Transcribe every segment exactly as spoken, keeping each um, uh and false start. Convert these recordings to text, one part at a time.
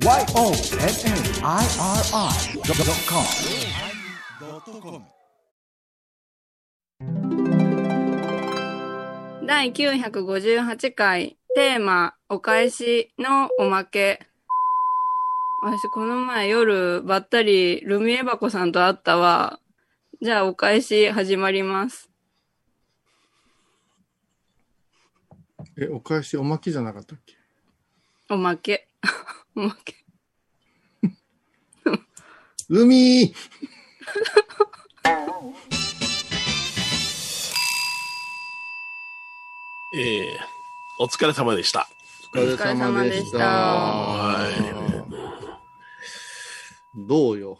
だいきゅうひゃくごじゅうはちかいテーマお返しのおまけ。私この前夜ばったりルミエバコさんと会ったわ。じゃあお返し始まります。え、お返しおまけじゃなかったっけ？おまけおまけルミーえー、お疲れ様でした。お疲れ様でした。はい。どうよ。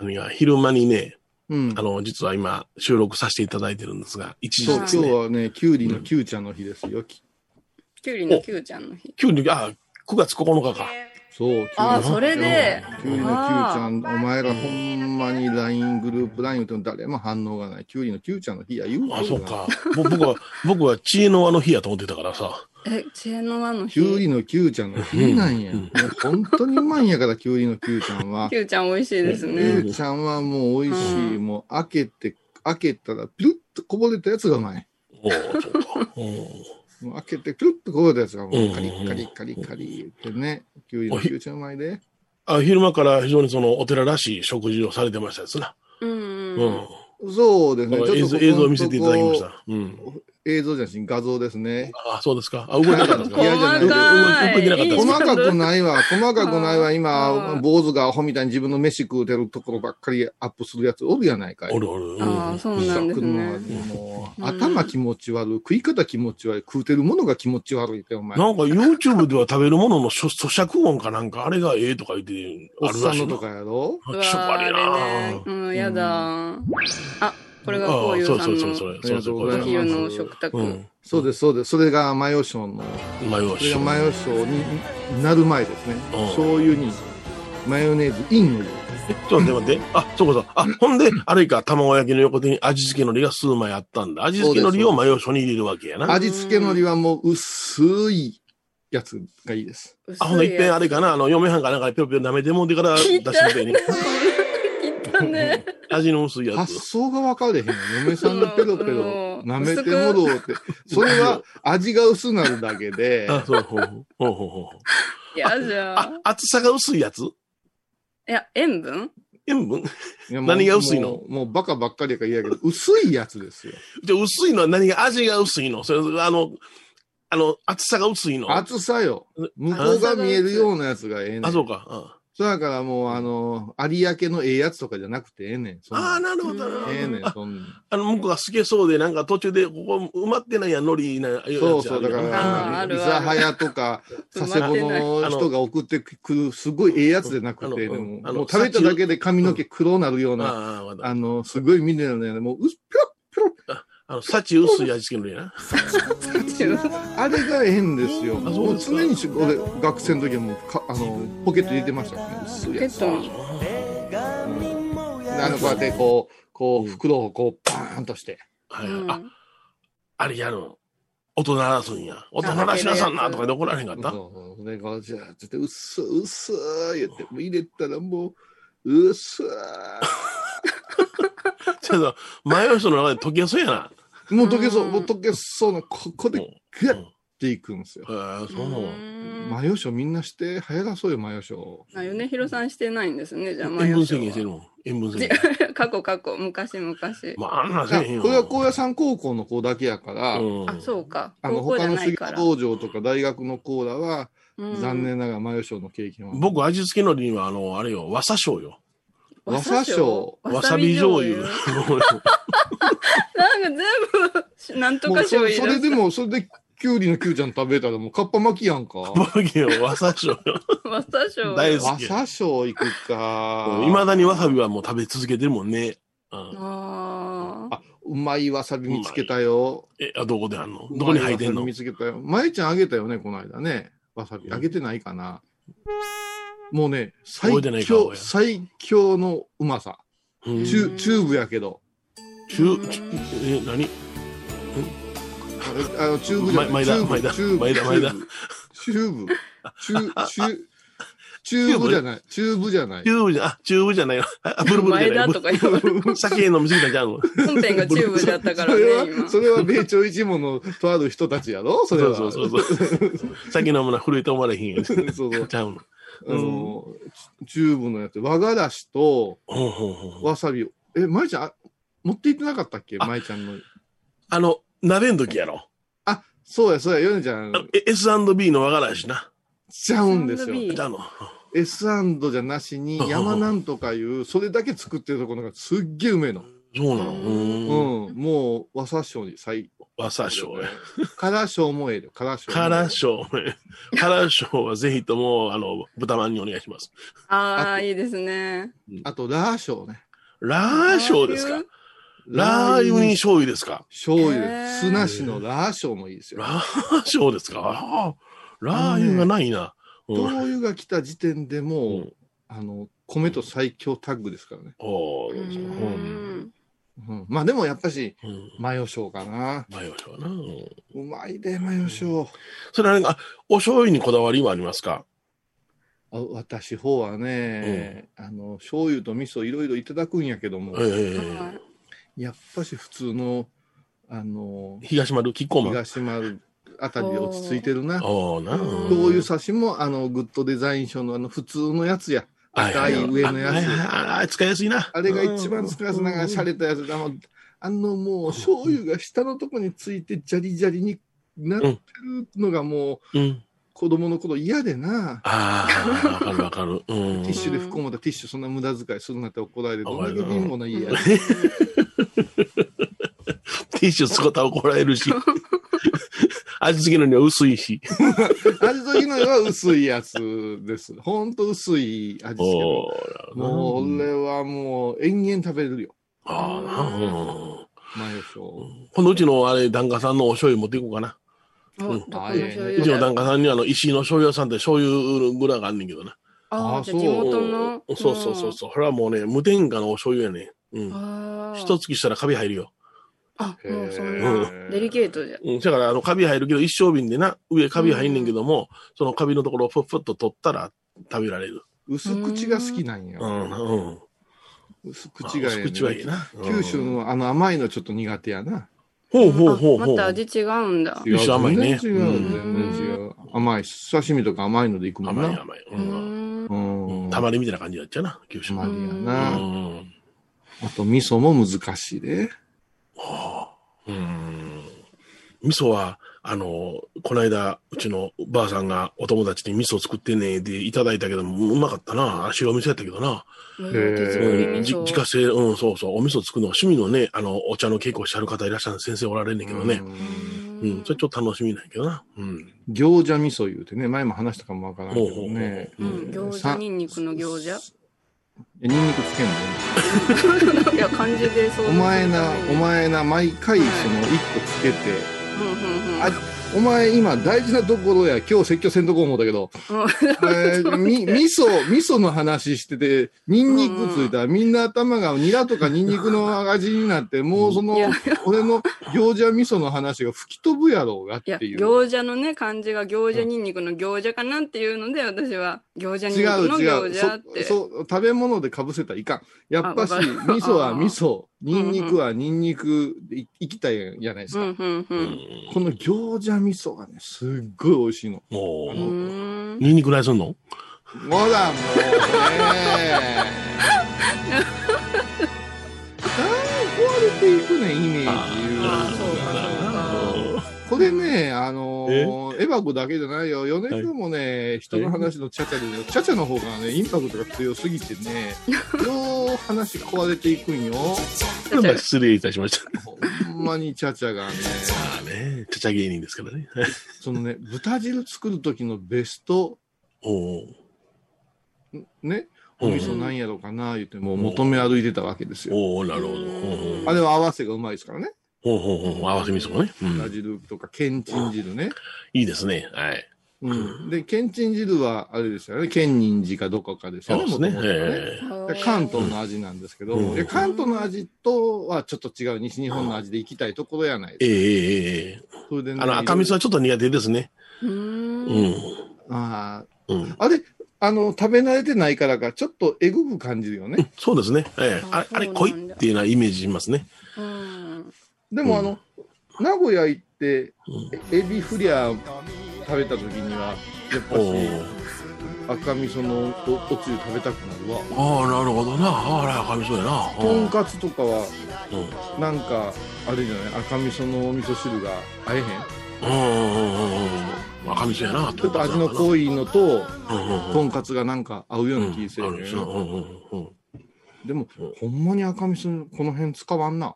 何が昼間にね、うん、あの実は今収録させていただいてるんですが、一時ですね。今日はね、キュウリのキュウちゃんの日ですよ。うん、キュウリのキュウちゃんの日。キュウリあくがつここのかか。そう。あ、それで。キュウリのキュウちゃん、お前らほんまに ライン グループ ライン と誰も反応がない。キュウリのキュウちゃんの日や言うの。あ、そうか。僕は僕は知恵の輪の日やと思ってたからさ。え、知恵の輪の日。キュウリのキュウちゃんの日なんや。うんうん、本当にうまいんやからキュウリのキュウちゃんは。キュウちゃん美味しいですね。キュウちゃんはもう美味しい。うん、もう開けて開けたらピュッとこぼれたやつがうまい。おお。開けてくるっとこぼれたやつがもうカリカリカリカリってね、キュウリのキュウちゃん前で、あ、昼間から非常にそのお寺らしい食事をされてましたですな。うん、うん、そうですね。映像映像を見せていただきました。うん、映像じゃなしに画像ですね。あ、そうですか。あ、動いてなかったですか。いやじゃない。動いてなかったです。細かくないわ。細かくないわ。今坊主がアホみたいに自分の飯食うてるところばっかりアップするやつおるやないかい。おるおる。ああ、そうなんですね。頭気持ち悪い、うん、食い方気持ち悪い、食うてるものが気持ち悪いってお前。なんか YouTube では食べるものの咀嚼音かなんかあれがええとか言ってあるらしい。おっさんのとかやろ。気色悪いな。うん、やだ、うん。あ、これがこういうさんのお昼の食卓、うん。そうですそうです。それがマヨショーの。マヨショー。それがマヨショーになる前ですね。うん、醤油にマヨネーズインの。えっと、でもで、あ、そうかそう。あ、ほんで、あれか、卵焼きの横手に味付け海苔が数枚あったんだ。味付け海苔をマヨショに入れるわけやな。味付け海苔はもう薄いやつがいいです。あ、ほんで、いっぺんあれかな、あの、嫁はんかなんかでぴょぴょ舐めてもんでから出してみたいに。ね、味の薄いやつ。発想が分かれへん。嫁さんのペロペロ舐めてもろうって。それは味が薄なるだけで。あ、そう、ほうほうほうほう。いや、じゃあ。厚さが薄いやつ？いや、塩分塩分何が薄いの？もう、もうバカばっかりやから嫌やけど、薄いやつですよ。で、薄いのは何が、味が薄いの？それ、あの、あの、厚さが薄いの？厚さよ。向こうが見えるようなやつがええねん。あ、そうか。ああ、そだからもう、あの、有明のええやつとかじゃなくてええねん。ああ、なるほど。ええねん、そんな。あの、向こうが好きそうで、なんか途中で、ここ埋まってないやん、海苔なやつ。そうそう、だから、居酒屋とか、佐世保の人が送ってくる、すごいええやつじゃなくて、でも、もう食べただけで髪の毛黒なるような、うん、あの、すごいミネラルな、もう、うっ、ぴろっ、ぴろっ。あの、幸薄い味付けのやな。あれがええんですよ。もう常に俺、学生の時はもうか、あの、ポケット入れてましたね。薄いやつ。ポケット、うん、あの、こうやってこう、こう、袋をこう、バーンとして。はい、うん。あ、あれやるの。大人らすんや。大人らしなさんなとかで怒られへんかった？そうそう。で、こう、じゃあ、ちょっと薄い、薄い言って、入れたらもう、薄い。ちょっと、迷う人の中で溶けそうやな。もう溶けそう、もう溶けそうな、ここでグッていくんですよ。ああ、そう。マヨショみんなして、流行らそうよ、マヨショ。あ、米広さんしてないんですね、じゃあ、マヨショ。塩分制限してるもん。塩分制限。過去過去、昔昔。まあ、あんなせえへんよ。これは高野山高校の子だけやから、うん、あ、そうか。あの、他の水道場とか大学のコーラは、うん、残念ながらマヨショの経験は。僕、味付けのりは、あの、あれよ、わさしょうよ。わさしょう。わさび醤油。なんか全部、なんとか醤油。それでも、それで、きゅうりのきゅうちゃん食べたら、もう、かっぱ巻きやんか。かっぱ巻きよ、わさしょう。わさしょう。大好き。わさしょういくか。いまだにわさびはもう食べ続けてるもんね。うん、ああ。うまいわさび見つけたよ。え、あ、どこであんの？どこに入ってんの？見つけたよ。まえちゃんあげたよね、この間ね。わさび。あげてないかな。もうね、最強、最強のうまさ。チュ、チューブやけど。チュー、チュー、え、何？あの、チューブじゃない。前田、前田、前田、前田。チューブ。チュー、チュー。中部じゃない。中部じゃない。中部じゃ、あ、中部じゃないよ。あ、ブルブルじゃない。前田とか言われる。酒飲みすぎたじゃん。本編が中部だったからね。それは、それは米朝一門のとある人たちやろそれは。そうそうそう。酒飲むのは古いと思われへんやん。そうそう。ちゃうの。あの、うん、中部のやつ、和がらしと、わさびを。え、舞ちゃん、持って行ってなかったっけ舞ちゃんの。あの、鍋の時やろ。あ、そうや、そうや、ヨネちゃん。エスアンドビー の和がらしな。ちゃうんですよ。エスアンドビー の。エスアンド じゃなしに、山なんとかいう、それだけ作ってるところがすっげえうめえの。そうなのうん。うん、もう、和佐賞に最高。和佐賞へ。から賞もええよ。から賞。から賞もええ。から賞はぜひとも、あの、豚まんにお願いします。ああ、いいですね。あと、ラー賞ね。ラー賞ですかラー油に醤油ですか醤油。酢なしのラー醤もいいですよ。ラー醤ですかラー油がないな。醤油が来た時点でもう、あの、米と最強タッグですからね。ああ、そうですね。まあでもやっぱし、マヨ醤かな。マヨ醤な。うまいで、マヨ醤。それはね、あ、お醤油にこだわりはありますか私方はね、あの、醤油と味噌いろいろいただくんやけども。やっぱし普通の、あのー、東丸、キッコーマン。東丸あたりで落ち着いてるな。おーなー。こういう差しも、あの、グッドデザイン賞のあの、普通のやつや。赤い上のやつ。ああ、使いやすいな。あれが一番使いやすいな、なんか、洒落たやつだもん。あの、もう、醤油が下のとこについて、ジャリジャリになってるのがもう、うんうん子供の頃嫌でな。ああ、わかるわかる。ティッシュで含まれたティッシュ、そんな無駄遣いするなって怒られて、どんだけ貧乏な家や。ティッシュ使ったら怒られるし。味付けのには薄いし。味付けのには薄いやつです。ほんと薄い味付けの。もう俺はもう延々食べれるよ。ああ、マヨ醤。今度うちのあれ、檀家さんのお醤油持っていこうかな。うちの檀家さんにあの石井の醤油屋さんって醤油蔵があんねんけどな。ああ、地元の。そうそうそうそう。これはもうね、無添加のお醤油やね。うん。一月したらカビ入るよ。あ、もうそんな。デリケートじゃ。うん。だからあのカビ入るけど一升瓶でな、上カビ入んねんけども、そのカビのところをふっふっと取ったら食べられる。薄口が好きなんや。うんうん。薄口がいい。薄口はいいな。九州のあの甘いのちょっと苦手やな。ほうほうほうほう。また味違うんだ。違う、甘いね。全然違う、全然違う。甘い。刺身とか甘いのでいくもんな。甘い甘い。うん。たまりみたいな感じだっちゃな、九州。たまりやな。あと、味噌も難しいで。はあ。うん。味噌は、あの、こないだ、うちのばあさんがお友達に味噌作ってね、でいただいたけど、うまかったな。白味噌やったけどな。へえ。自家製、うん、そうそう。お味噌作るの、趣味のね、あの、お茶の稽古してはる方いらっしゃる先生おられんねんけどね。うん。それちょっと楽しみなんやけどな。うん。餃子味噌言うてね、前も話したかもわからんけどね。うん。餃子、ニンニクの餃子ニンニクつけんのいや、漢字でそう。お前な、お前な、毎回そのいっこつけて、あ、お前今大事なところや、今日説教せんとこ思ったけど、えー、み、味噌、味噌の話してて、ニンニクついたらみんな頭がニラとかニンニクの味になって、もうその、俺の餃子味噌の話が吹き飛ぶやろうがっていう。いや、餃子のね、漢字が餃子ニンニクの餃子かなっていうので、私は餃子ニンニクの餃子って。違う違う。そ、そう、食べ物で被せたらいかん。やっぱし、味噌は味噌。ニンニクはニンニクでいきたいじゃないですか。この餃子味噌がね、すっごい美味しいの。ニンニクライスすんのまだもうね。だんだん壊れていくね、イメージいうのが。これね、あのー、エヴァ子だけじゃないよ。米君もね、人の話のチャチャでね、チャチャの方がね、インパクトが強すぎてね、話壊れていくんよ。失礼いたしました。ほんまにチャチャがね。まあね、チャチャ芸人ですからね。そのね、豚汁作る時のベスト、おね、お味噌なんやろうかな、言ってもう求め歩いてたわけですよ。おお、なるほど。あれは合わせがうまいですからね。おお、合わせ味噌もね。豚汁とか、けんちん汁ね。いいですね。はい。うん、で、けんちん汁は、あれですよね。けんにんじかどこかですよね。そうですね。えー、関東の味なんですけど、うん、関東の味とはちょっと違う西日本の味で行きたいところやないですか。ええー、それでね。あの、赤味噌はちょっと苦手ですね。うん。ああ。うん、あれ、あの食べ慣れてないからかちょっとえぐく感じるよね、うん、そうですね、えー、あ, あれ濃いっていうようなイメージしますね、うん、でもあの、うん、名古屋行ってエビフリャー食べた時にはやっぱり赤味噌の お, おつゆ食べたくなるわ。ああなるほどな、あ赤味噌やな。とんかつとかは、うん、なんかあれじゃない、赤味噌のお味噌汁が合えへん、うん、赤味噌やな。ちょっと味の濃いのと、うん、とんかつがなんか合うような気がするね、うん、でも、うん、ほんまに赤味噌この辺使わんな。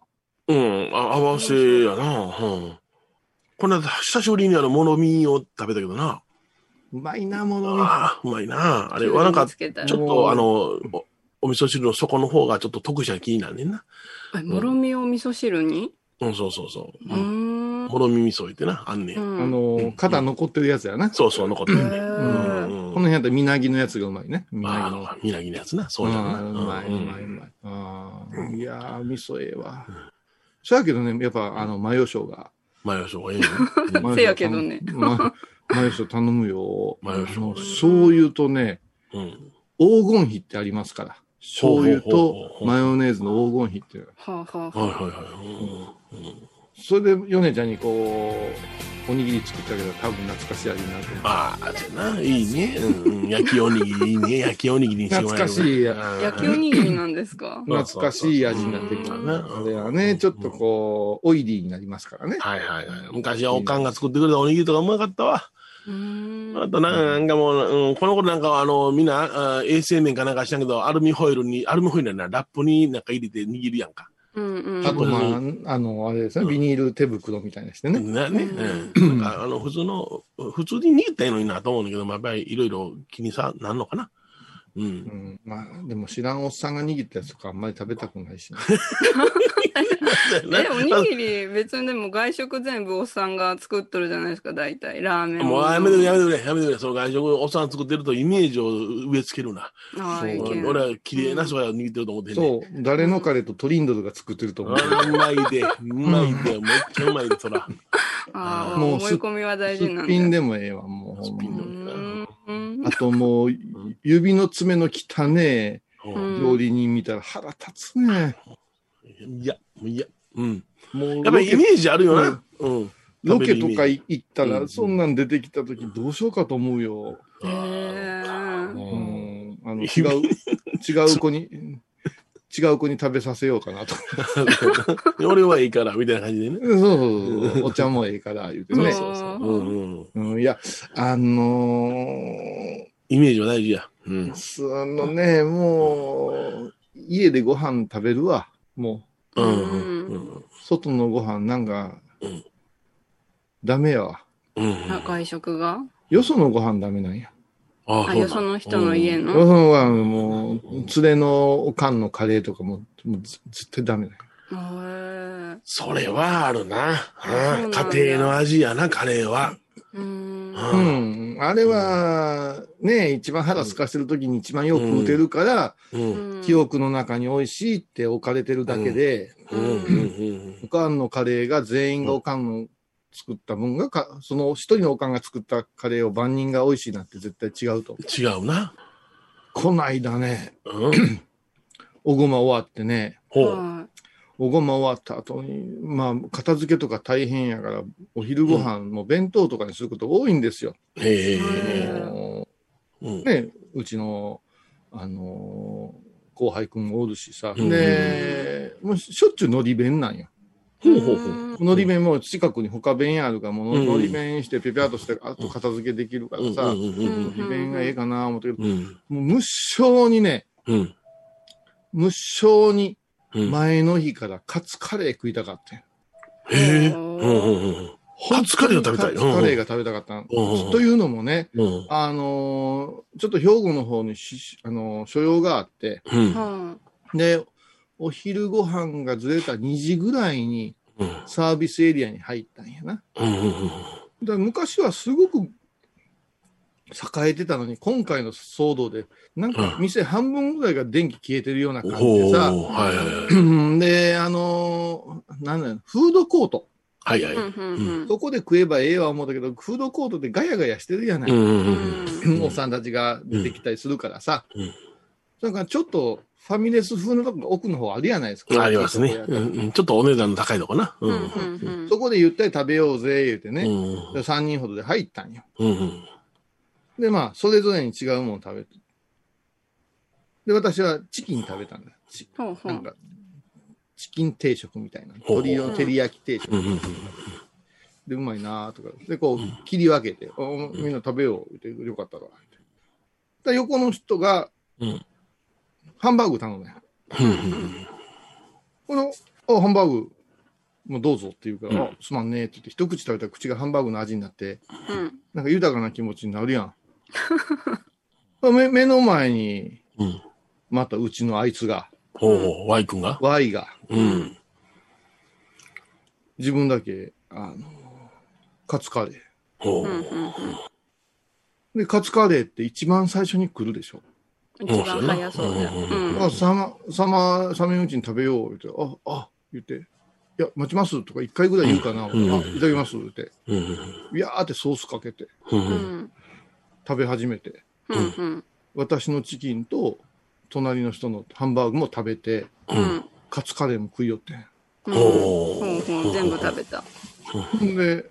うんあ合わせやな、うん、この間久しぶりにあのもろみを食べたけどな、うまいなもろみ。あうまいなあれは。なんかちょっとあのお味噌汁の底の方がちょっと特殊な気になんねんな、うん、もろみを味噌汁に、うんそうそうそう、うん、もろみ味噌ってな、あんねん、うん、あのー、肩残ってるやつやな、うん、そうそう残ってるね、うん、この辺だったらみなぎのやつがうまいね。みなぎの、みなぎのやつな、そうじゃな、うまいうまいうまい、あいやー味噌ええわ、うん、そやけどねやっぱあのマヨショウがマヨショウがええねんせやけどねマヨショウ頼むよマヨショウ醤油とね、うん、黄金比ってありますから、醤油とマヨネーズの黄金比っていうのは、はあはあ、はいはいはい、うん、それでヨネちゃんにこうおにぎり作ってあげたら多分懐かしい味になる。ああじゃないいね、うん、焼きおにぎりいいね、焼きおにぎりにしてもらえる。懐かしい焼きおにぎりなんですか。懐かしい味になってくるな。あれはねちょっとこうオイリーになりますからね。はいはいはい。昔はおかんが作ってくれたおにぎりとかうまかったわ。あとなんかもう、うん、この頃なんかはあのみんな衛生面かなんかしたけどアルミホイルにアルミホイルにラップになんか入れて握るやんか。うんうん、あとまああのあれですね、うん、ビニール手袋みたいなしてね。なね、うん、なんかあの普通の普通に握ったらいいのになと思うんだけど、まあ、やっぱりいろいろ気にさなんのかな。うん、うん、まあでも知らんおっさんが握ったやつとかあんまり食べたくないし、ね。えおにぎり別にでも外食全部おっさんが作っとるじゃないですか大体ラーメン。もうやめてくれやめてくれやめてくれ、その外食おっさん作ってるとイメージを植え付けるな。俺は綺麗な人が握ってると思って、ね、そう誰の彼とトリンドルが作ってると思う。うまいでうまいでめっちゃうまいでそら。あもう思い込みは大事なんだ。すっぴんでもええわもう。すっぴんでもええわ。あともう指の爪の汚ね料理人見たら腹立つね。いやいや、うん、もうやっぱりイメージあるよな、うんうん、ロケとか行ったら、うん、そんなん出てきた時どうしようかと思うよ、うんうん、あの違う違う子に違う子に食べさせようかなと俺はいいからみたいな感じでね、そうそうそうお茶もいいから言うてね、そうそうそう、うんうんうん、いやあのー、イメージは大事や、うん、そのねもう家でご飯食べるわもう、うんうん、外のご飯なんか、うん、ダメやわ、うん、外食がよそのご飯ダメなんや。ああよその人の家のよそのご飯もう連れのおかんのカレーとかももう絶対ダメだよ。それはあるな、うん、家庭の味やなカレーは。うーん、うん、あれはね一番腹すかしてる時に一番よく打てるから、うん、記憶の中においしいって置かれてるだけで、うんうん、おかんのカレーが全員がおかんの作った分がかその一人のおかんが作ったカレーを万人が美味しいなんて絶対違うと思う。違うな。こないだね、うん、おごま終わってね、ほうおごま終わった後に、まあ、片付けとか大変やから、お昼ご飯も弁当とかにすること多いんですよ。うん、へぇ、うん、ね、うちの、あのー、後輩くんもおるしさ。うん、で、もうしょっちゅうのり弁なんや。ほうほうほう。のり弁も近くに他弁あるから、もうのり弁してペペアッとして、あと片付けできるからさ、のり弁がええかなぁ思ったけど、うん、もう無性にね、うん、無性に、うん、前の日からカツカレー食いたかった。へえ、うんうんうん。カツカレーが食べたい。カツカレーが食べたかった。うんうん、というのもね、うん、あのー、ちょっと兵庫の方にし、あのー、所用があって、うん、で、お昼ご飯がずれたにじぐらいにサービスエリアに入ったんやな。うんうんうん、だから昔はすごく栄えてたのに今回の騒動でなんか店半分ぐらいが電気消えてるような感じでさ、うんはいはいはい、であのー、なんだろうフードコートはいはい、うん、そこで食えばええわ思うんだけど、フードコートでガヤガヤしてるやない、うん、おっさんたちが出てきたりするからさ、うんうん、なんかちょっとファミレス風のとこが奥の方あるやないですか。ありますね、うん、ちょっとお値段の高いとこな、うんうんうんうん、そこでゆったり食べようぜ言うてね、うん、さんにんほどで入ったんよ、うんうん、でまあそれぞれに違うもの食べて、で私はチキン食べたんだ、うんうん、なんかチキン定食みたいな、鶏の照り焼き定食、うん、でうまいなとかでこう切り分けて、うん、みんな食べようってよかったら、だ横の人が、うん、ハンバーグ頼むね、このあハンバーグもうどうぞっていうから、うん、すまんねって言って一口食べたら口がハンバーグの味になって、うん、なんか豊かな気持ちになるやん。目, 目の前に。うん、またうちのあいつが、おう Y 君が Y が、うん、自分だけあのカツカレー、おうでカツカレーって一番最初に来るでしょ、一番早そうだよ、うん、あさまさまさめのうちに食べようってああ言っていや待ちますとか一回ぐらい言うかな、うん、あいただきますって、うん、いやーってソースかけて、うん、食べ始めて、うんうん私のチキンと隣の人のハンバーグも食べて、うん、カツカレーも食いよって、うんうん、全部食べた。で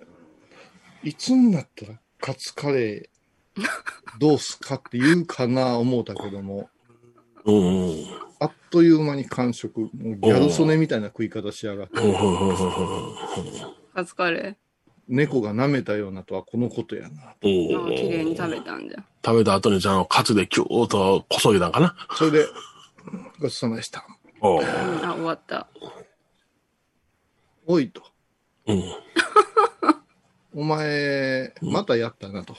いつになったらカツカレーどうすかって言うかな思うたけどもあっという間に完食、もうギャル曽根みたいな食い方しやがってカツカレー猫が舐めたようなとはこのことやな。綺麗に食べたんじゃ。食べた後にじゃあカツでキューッとこそいだんかな。それでごちそうさまでした。おあ終わった。おいと。うん、お前またやったなと。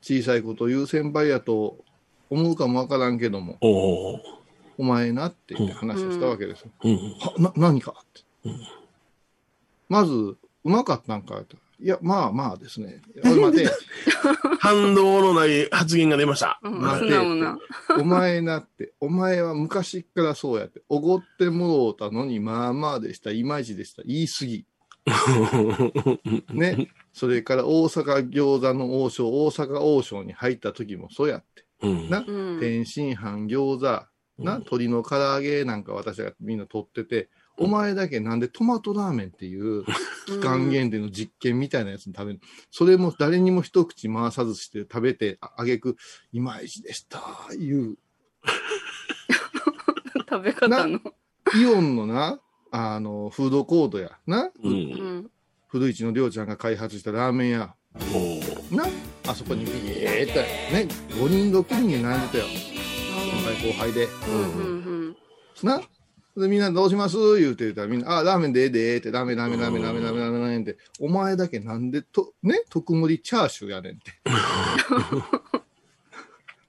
小さいこと言う先輩やと思うかもわからんけども。お, お前なって言って話をしたわけですよ。うん、はな何かって、うん。まず。うまかったんかと。いや、まあまあですね。待て。反動のない発言が出ました。待て。お前なって、お前は昔からそうやって、おごってもろうたのに、まあまあでした、いまいちでした、言い過ぎ。ね。それから大阪餃子の王将、大阪王将に入った時もそうやって。うん、な、うん、天津飯餃子、な、鶏の唐揚げなんか私がみんな取ってて、お前だけなんでトマトラーメンっていう期間限定の実験みたいなやつに食べる、うん、それも誰にも一口回さずして食べてあげくいまいちでしたいう食べ方のイオンのなあのフードコートやな、うん、古市のりょうちゃんが開発したラーメン屋、うん、なあそこにビーッとねごにんろくにんに並んでたよ先輩後輩で、うんうんうん、なでみんなどうします言うて言ったらみんなあラーメンでええでえってラーメンラーメンラーメンラーメンラーメンラーメンラーメンってお前だけなんでとね特盛りチャーシューやねんって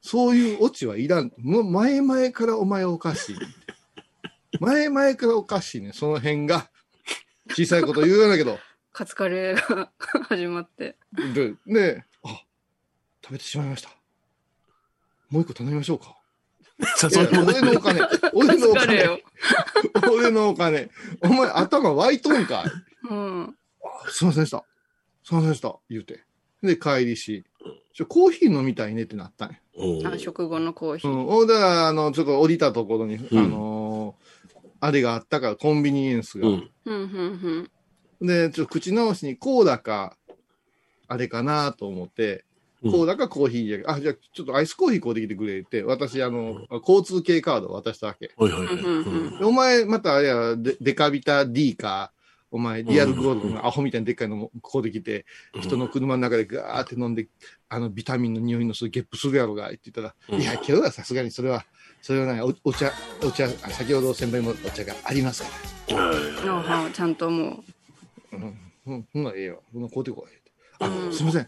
そういうオチはいらんもう前々からお前おかしい前々からおかしいねその辺が小さいこと言うようだけどカツカレーが始まってでねあ食べてしまいましたもう一個頼みましょうか俺のお金、俺のお金、俺のお金、お前頭湧いとんかい。うん、すいませんでした、すいませんでした、言うて。で、帰りし、ちょコーヒー飲みたいねってなったんや。あ、食後のコーヒー。うん、だから、あの、ちょっと降りたところに、うん、あのー、あれがあったから、コンビニエンスが。うん、で、ちょっと口直しにコーラか、あれかなと思って、コーラかコーヒーやあじゃあちょっとアイスコーヒーこうできてくれって私あの、うん、交通系カードを渡したわけ、はいはいはいうん、お前またあれや デ, デカビタ D かお前リアルゴールドのアホみたいなでっかいのもこうできて、うん、人の車の中でガーって飲んであのビタミンの匂いのするゲップするやろがって言ったら、うん、いや今日はさすがにそれはそれはない お, お茶お茶先ほど先輩もお茶がありますから、うんうん、ちゃんともうほ、うん、うん、なええよこうでこう、うん、あすいません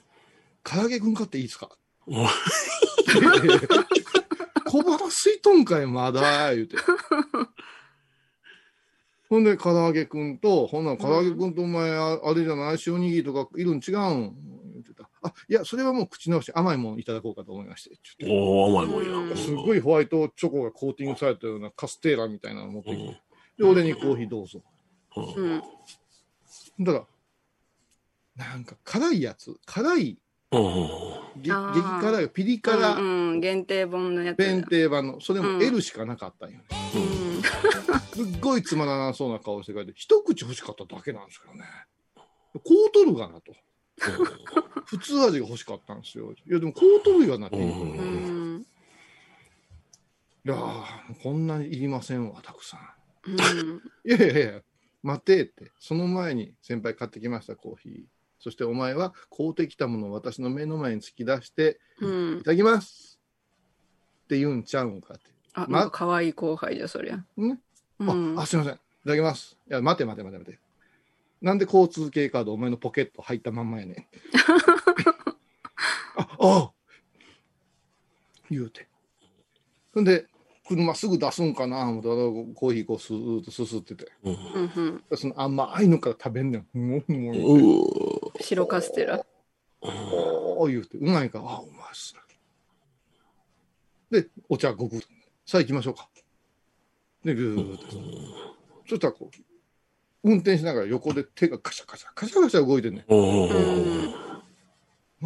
唐揚げくん買っていいですか小腹すいとんかいまだ言うてほんで唐揚げくんとほんなら唐揚げくんとお前、うん、あれじゃない塩にぎりとかいるん違うん言ってたあいやそれはもう口直し甘いもんいただこうかと思いましてちょっとお甘いもんやすごいホワイトチョコがコーティングされたようなカステーラみたいなの持ってきて、うん、で俺にコーヒーどうぞ、うんうんだからなんか辛いやつ、辛い激辛がピリ辛、うんうん、限定本のやつ、限定版のそれも エル しかなかったんよね、うんうん、すっごいつまらなそうな顔して書いて一口欲しかっただけなんですけどね、こう取るかなと普通味が欲しかったんですよ。いやでもこう取るようになっていい、うん、いやこんなにいりませんわたくさん、うん、いやいやいや待てって、その前に先輩買ってきましたコーヒー、そしてお前は買うてきたものを私の目の前に突き出して、うん、いただきますって言うんちゃうんかって。あ、ま、かわいい後輩じゃそりゃ、ね、うん、あ, あすいませんいただきます、いや待て待て待て待て、なんで交通系カードお前のポケット入ったまんまやねんああ言うて、ほんで車すぐ出すんかなぁ思ったらコーヒーこうスーッとすすってて、うん、その甘いのから食べんねん、うんうん、白カステラおお言うて、うまいか、あうまいっすでお茶ごくさあ行きましょうかでぐーっと、そしたらこう運転しながら横で手がカシャカシャカシャカシャ動いてんねん、う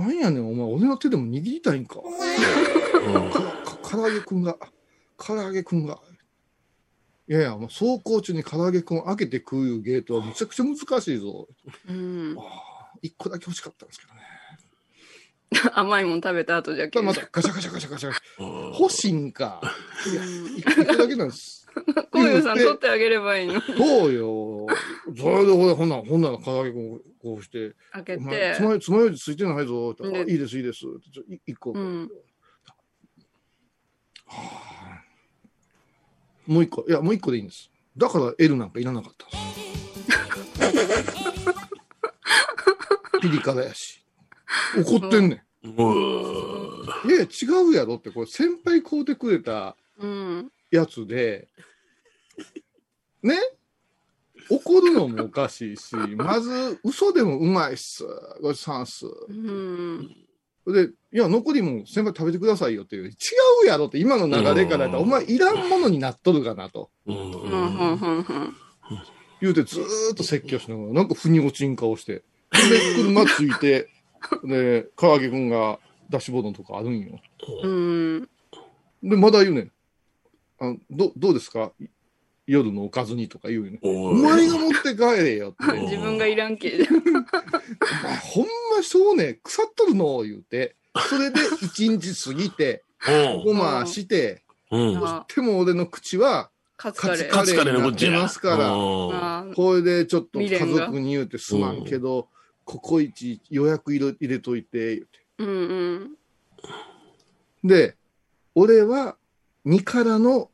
ん、なんやねんお前俺の手でも握りたいんか唐揚げくんが唐揚げくんがいやいやもう走行中に唐揚げくんを開けて食うゲートはめちゃくちゃ難しいぞ、うん、あいっこだけ欲しかったんですけどね甘いもん食べた後じゃけんまたガシャガシャガシャガシャ欲しいんかいやいっこだけなんですこういうさん取ってあげればいいのそうよ、それでほんならほんなら唐揚げくんをこうして開けてつまようじ、つまようじついてないぞっていいですいいですっていっこ、うん、はあもう一個、いやもう一個でいいんです、だから エル なんかいらなかったピリ辛やし怒ってんねん、いやいや違うやろって、これ先輩買うてくれたやつで、うん、ね怒るのもおかしいしまず嘘でもうまいっすごちそうさんっすで、いや残りも先輩食べてくださいよっていう、違うやろって今の流れからやったらお前いらんものになっとるかなと、うんうん、言うてずーっと説教しながらなんか腑に落ちん顔してで車ついてで唐揚げくんがダッシュボードのとこあるんよ、うん、でまだ言うねん、あの ど, どうですか夜のおかずにとか言うよね。お前が持って帰れよって。自分がいらんけ。ほんまそうね、腐っとるのを言うて、それで一日過ぎて、ごまして、でも俺の口はカツカレーになってますから、これでちょっと家族に言うてすまんけど、ココイチ予約入れといて、言うて、うんうん。で、俺はにからの、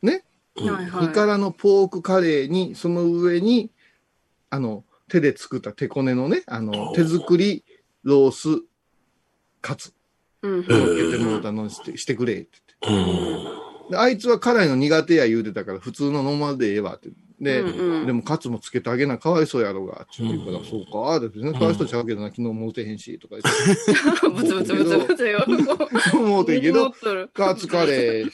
ね、うんはいはい、煮からのポークカレーにその上にあの手で作った手こねのねあの手作りロースカツ乗っけてもうたのにして、してくれって言って、うん、であいつは辛いの苦手や言うてたから普通のノーマルでええわってで、うんうん、でもカツもつけてあげなかわいそうやろがって言うから、うん、そうかあって全然かわいそうちゃうけどな昨日もうてへんしとか言ってブツブツブツブツよもうてんけどカツカレー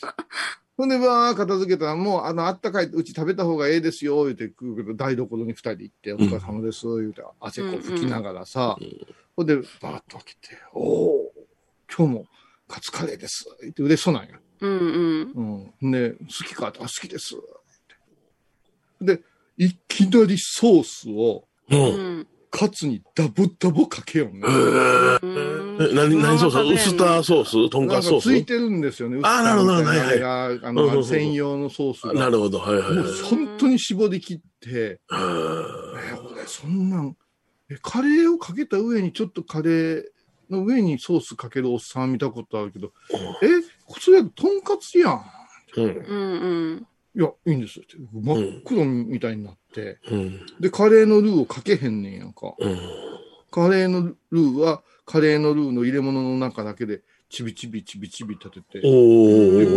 ほんでわー片付けたらもうあのあったかいうち食べた方がええですよ言うて台所にふたり行ってお疲れ様です言うて汗こう拭きながらさ、うんうん、ほんでバーッと来ておお今日もカツカレーですって嬉しそうなんや、うんうんうん、で好きかってあ好きですってでいきなりソースを、うん、カツにダボダボかけよんね、うん何何ソース？ウスターソース？トンカソース？ついてるんですよね。ああなるほどはいはい。あの専用のソースが。なるほどはいはい。もう本当に絞り切って。え俺そんなんえカレーをかけた上にちょっとカレーの上にソースかけるおっさん見たことあるけど、えそれとんかつやん。うんうんいやいいんですよって真っ黒みたいになって、うん、でカレーのルーをかけへんねんやんか。うん、カレーのルーはカレーのルーの入れ物の中だけでちびちびちびちび立ててでご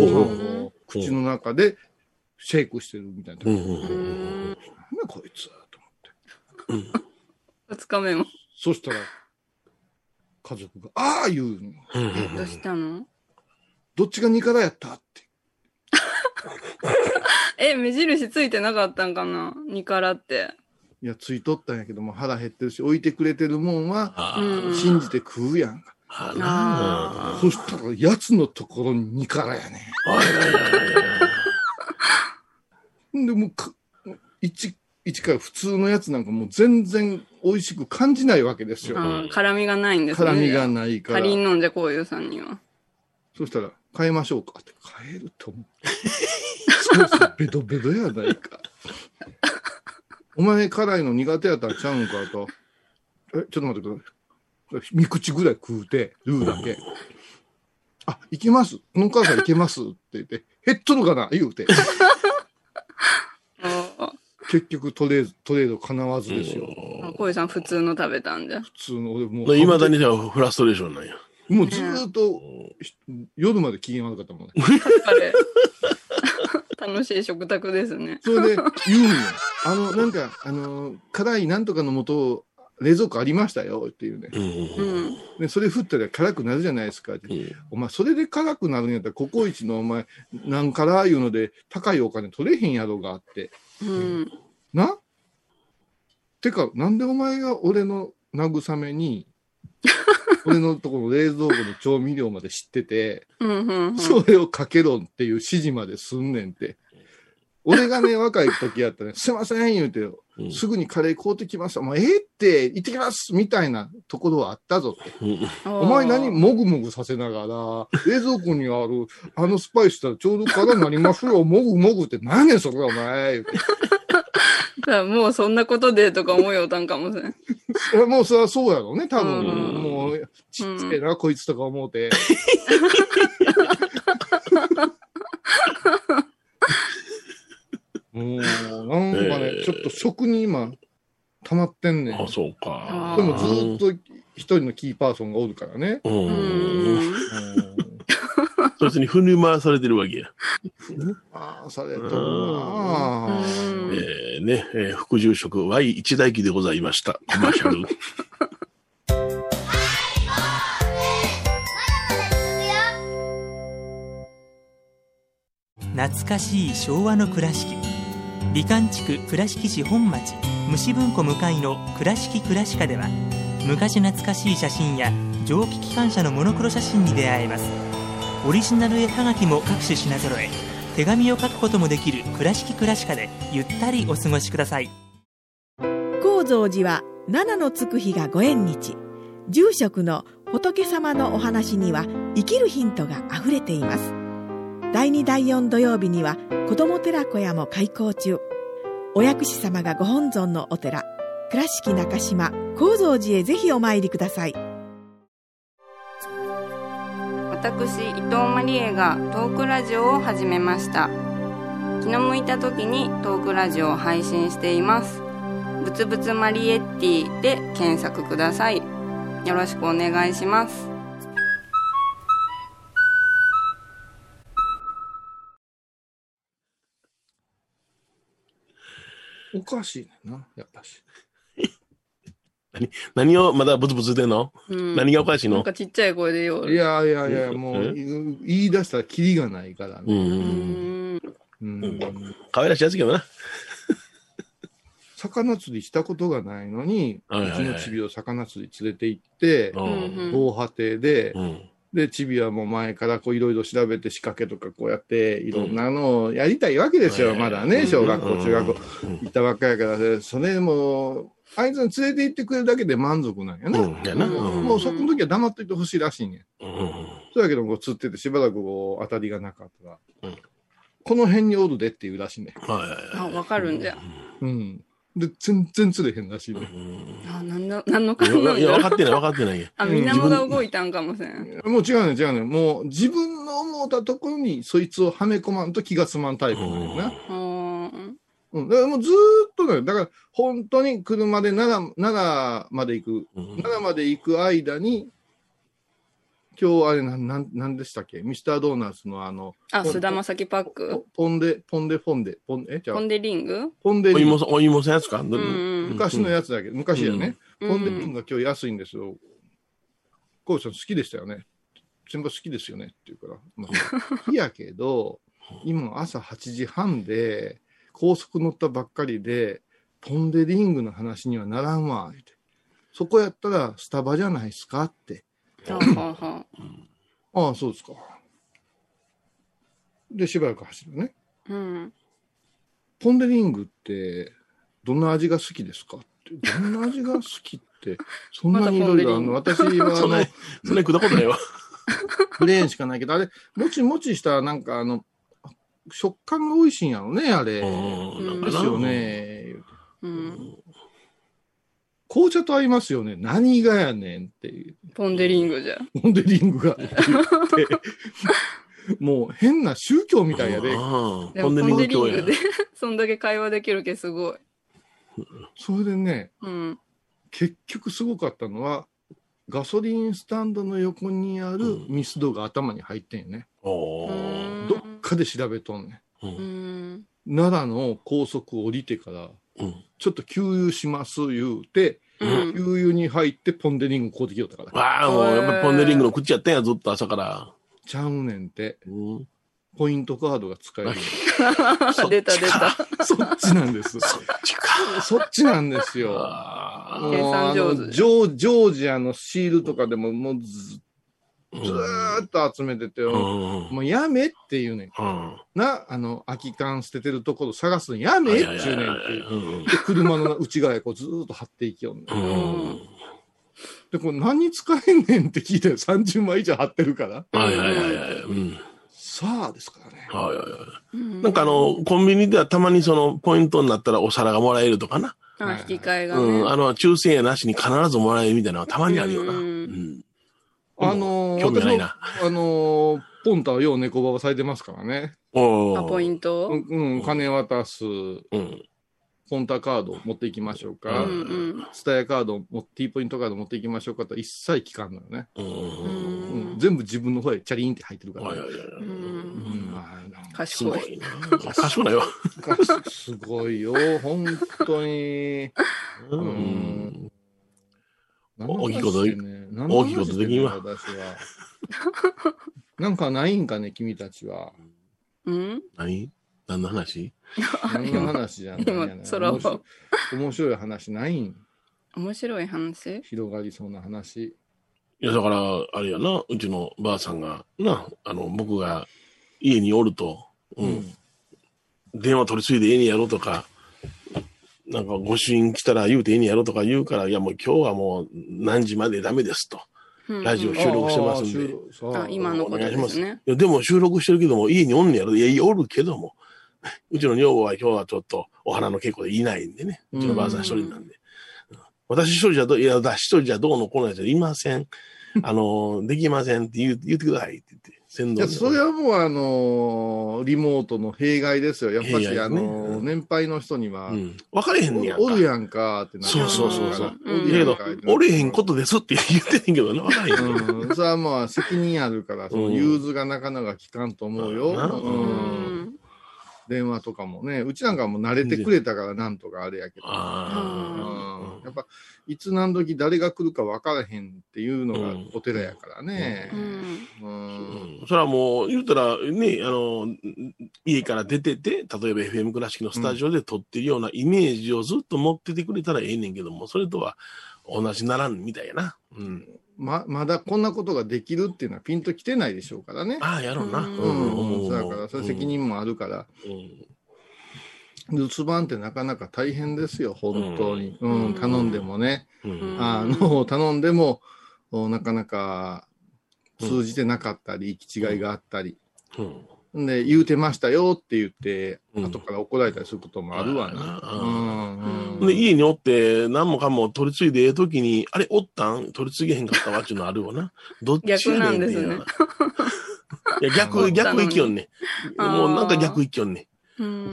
飯を口の中でシェイクしてるみたいななんだこいつと思ってふつかめもそしたら家族がああ言うのどうしたのどっちがにからやったってえ目印ついてなかったんかなにからっていやついとったんやけども腹減ってるし置いてくれてるもんは信じて食うやん。ああ、そしたらやつのところににからやねん。でもういちから普通のやつなんかもう全然美味しく感じないわけですよ。あ、辛みがないんですね。辛みがないから。かりん飲んでこういうさんには。そしたら変えましょうかって変えると思って。そうそうベドベドやないか。お前辛いの苦手やったらちゃうんかと。え、ちょっと待ってください。三口ぐらい食うてルーだけ、あ、行きます、このお母さん行けますって言ってヘッドのかな言うて結局トレード、トレード叶わずですよ。小井さん普通の食べたんで普通の俺もういまだにじゃあフラストレーションなんや。もうずっと夜まで機嫌悪かったもんね。楽しい食卓ですね。それで言うんよ、あのなんかあの辛いなんとかの元を冷蔵庫ありましたよっていうね、うん、でそれ振ったら辛くなるじゃないですかって、うん、お前それで辛くなるんやったらココイチのお前なんからいうので高いお金取れへんやろうがあって、うん、なてかなんでお前が俺の慰めに俺のところ冷蔵庫の調味料まで知っててそれをかけろっていう指示まですんねんって。俺がね、若い時やったね、すいません、言うてよ、うん、すぐにカレー買うてきました。もうええって、行ってきますみたいなところはあったぞって。うん、お前何もぐもぐさせながら、冷蔵庫にある、あのスパイスしたらちょうど辛になりますよ、もぐもぐって何ねん、それお前。もうそんなことでとか思いよったんかもしれん。いやもうそりゃそうやろうね、多分。うん、もう、ちっちゃいな、うん、こいつとか思うて。もうなんかね、えー、ちょっと食に今溜まってんねん。あ、そうか。でもずーっと一人のキーパーソンがおるからね。うんうんそいつに振り回されてるわけや。振り回されとるなあ。えー、ね、えー、副住職 Y 一代記でございました。コマーシャル懐かしい昭和の倉敷、美観地区倉敷市本町虫文庫向かいの倉敷倉歯科では昔懐かしい写真や蒸気機関車のモノクロ写真に出会えます。オリジナル絵はがきも各種品揃え、手紙を書くこともできる倉敷倉歯科でゆったりお過ごしください。高蔵寺は七のつく日がご縁日、住職の仏様のお話には生きるヒントがあふれています。だいにだいよん土曜日には子ども寺小屋も開校中。お薬師様がご本尊のお寺、倉敷中島・高蔵寺へぜひお参りください。私、伊藤マリエがトークラジオを始めました。気の向いた時にトークラジオを配信しています。ぶつぶつマリエッティで検索ください。よろしくお願いします。おかしいねんな、やっぱし。何, 何をまだブツブツでんの、うん、何がおかしいの。なんかちっちゃい声で言う。いやいやいや、もう言い出したらキリがないから、ね、うんうん可愛らしいやつけどな。魚釣りしたことがないのに、うち、はいはい、のチビを魚釣り連れて行って、防波堤で、うん、でチビはもう前からこういろいろ調べて仕掛けとかこうやっていろんなのをやりたいわけですよ、うん、まだね小学校、うん、中学校行ったばっかりやから、ね、それもあいつに連れて行ってくれるだけで満足なんやな、うん、やな、うん、もうそこの時は黙っといてほしいらしいんや、うん、そうやけどこう釣っててしばらくこう当たりがなかったら、うん、この辺におるでっていうらしいね、はい、あ、わかるんじゃ、うん、うんで全然釣れへんらしいね。あ、なんだ、なんのかんなん。いや、分かってない、分かってない。あ、水面が動いたんかもしれん。もう違うね、違うね。もう自分の思ったところにそいつをはめ込まんと気が済まんタイプなんよな。うん。うん。だからもうずーっとね、だから本当に車で奈良、奈良まで行く、奈良まで行く間に、今日あれなん、なん、なんでしたっけ、ミスタードーナツのあの、あ、須田まさきパック、ポンデ、ポンデ、ポンデ、ポンデ、え、じゃあ、ポンデリング、ポンデリング、お芋のやつか、うんうん、昔のやつだけど、昔やね、うんうん、ポンデリングが今日安いんですよ。コウさん好きでしたよね。全部好きですよねっていうから、まあ、好きやけど、今朝はちじはんで高速乗ったばっかりで。ポンデリングの話にはならんわって、そこやったらスタバじゃないですかってああそうですかでしばらく走るね、うん、ポンデリングってどんな味が好きですかってどんな味が好きってそんなにいろいろあの私はそれそれ食ったことないわプレーンしかないけどあれもちもちしたなんかあの食感が美味しいんやろねあれですよね、うん、紅茶と合いますよね何がやねんっていうポンデリングじゃポンデリングがもう変な宗教みたいやでポンデリング教やでそんだけ会話できるけすごいそれでね、うん、結局すごかったのはガソリンスタンドの横にあるミスドが頭に入ってんよね、うん、どっかで調べとんね、うん、奈良の高速降りてから、うん、ちょっと給油します言うて、うん、給油に入ってポンデリング買うてきよったから、うん、わあもうやっぱポンデリングの食っちゃったんやずっと朝からちゃうねんて、うん、ポイントカードが使える出た出たそっちなんですそっちかそっちなんですよ計算上手ジョー、ジョージアのシールとかでももう ず, ずーっと集めてて、うん、もうやめって言うねん、うん、なあの空き缶捨ててるところ探すのやめって言うねんっていうで車の内側へこうずーっと貼っていきよんねん、うん、でこれ何使えんねんって聞いたよさんじゅうまい以上貼ってるからはいはいはいはい、うん、さあですからねはいはいはいなんかあのコンビニではたまにそのポイントになったらお皿がもらえるとかなああ引き換えがね、うん、あの抽選やなしに必ずもらえるみたいなのたまにあるよな。うんうん、あのー、興味ないな。あのー、ポンタはよう猫ババされてますからね。おあポイント？うん、金渡す。うん、ポンタカード持っていきましょうか。うんうん、スタヤカードも T ポイントカード持っていきましょうかと一切聞かんのよね。うんうん、全部自分の方へチャリンって入ってるから、ね。賢い。賢いよ。すごいよ、本当に。うん。大きいこと、大きいことできんわ。なんかないんかね、君たちは。うん？何？何の話？何の話じゃない。面白い話ないん。面白い話？広がりそうな話。いやだからあれやな、うちのばあさんがな、あの僕が。家におると、うんうん、電話取り継いでええにやろうとか、なんかご主人来たら言うてええにやろうとか言うから、いやもう今日はもう何時までダメですと、うんうん、ラジオ収録してますんで、あ今のことですね。いやでも収録してるけども家におんねやろ、いやおるけども、うちの女房は今日はちょっとお花の稽古でいないんでね、うちのばあさん一人なんで、うんうん、私一人じゃどいやだ一人じゃどうのこうのじゃいません、あのできませんって言う言ってくださいって言って。いやそれはもう、あのー、リモートの弊害ですよ。やっぱり、ねあのー、年配の人には、うん、分かれへんねやんか。おるやんかってなってそうそうそうそう。おれへんことですって言ってんけどな、分かれへん、うん。それはまあ責任あるから、その融通がなかなか効かんと思うよ。うんうん、電話とかもね、うちなんかもう慣れてくれたからなんとかあれやけど、ねあうん、やっぱいつ何時誰が来るか分からへんっていうのがお寺やからね、うんうんうん、それはもう言うたらね、あの家から出てて例えば エフエム 倉敷のスタジオで撮ってるようなイメージをずっと持っててくれたらええねんけども、それとは同じならんみたいやな、うんま, まだこんなことができるっていうのはピンときてないでしょうからね。ああやろうな。うん。だからそれ責任もあるから。うん。留守番ってなかなか大変ですよ本当に。うん。うん、頼んでもね。うん、あの頼んでもなかなか通じてなかったり行き違いがあったり。うん。うん、で言うてましたよって言って、うん、後から怒られたりすることもあるわな。うん。うんで家におって何もかも取り継いでええときにあれおったん取り継げへんかったわっていうのあるわな。どっちやねんっていうのは。いや逆逆行きよんね。もうなんか逆行きよんね。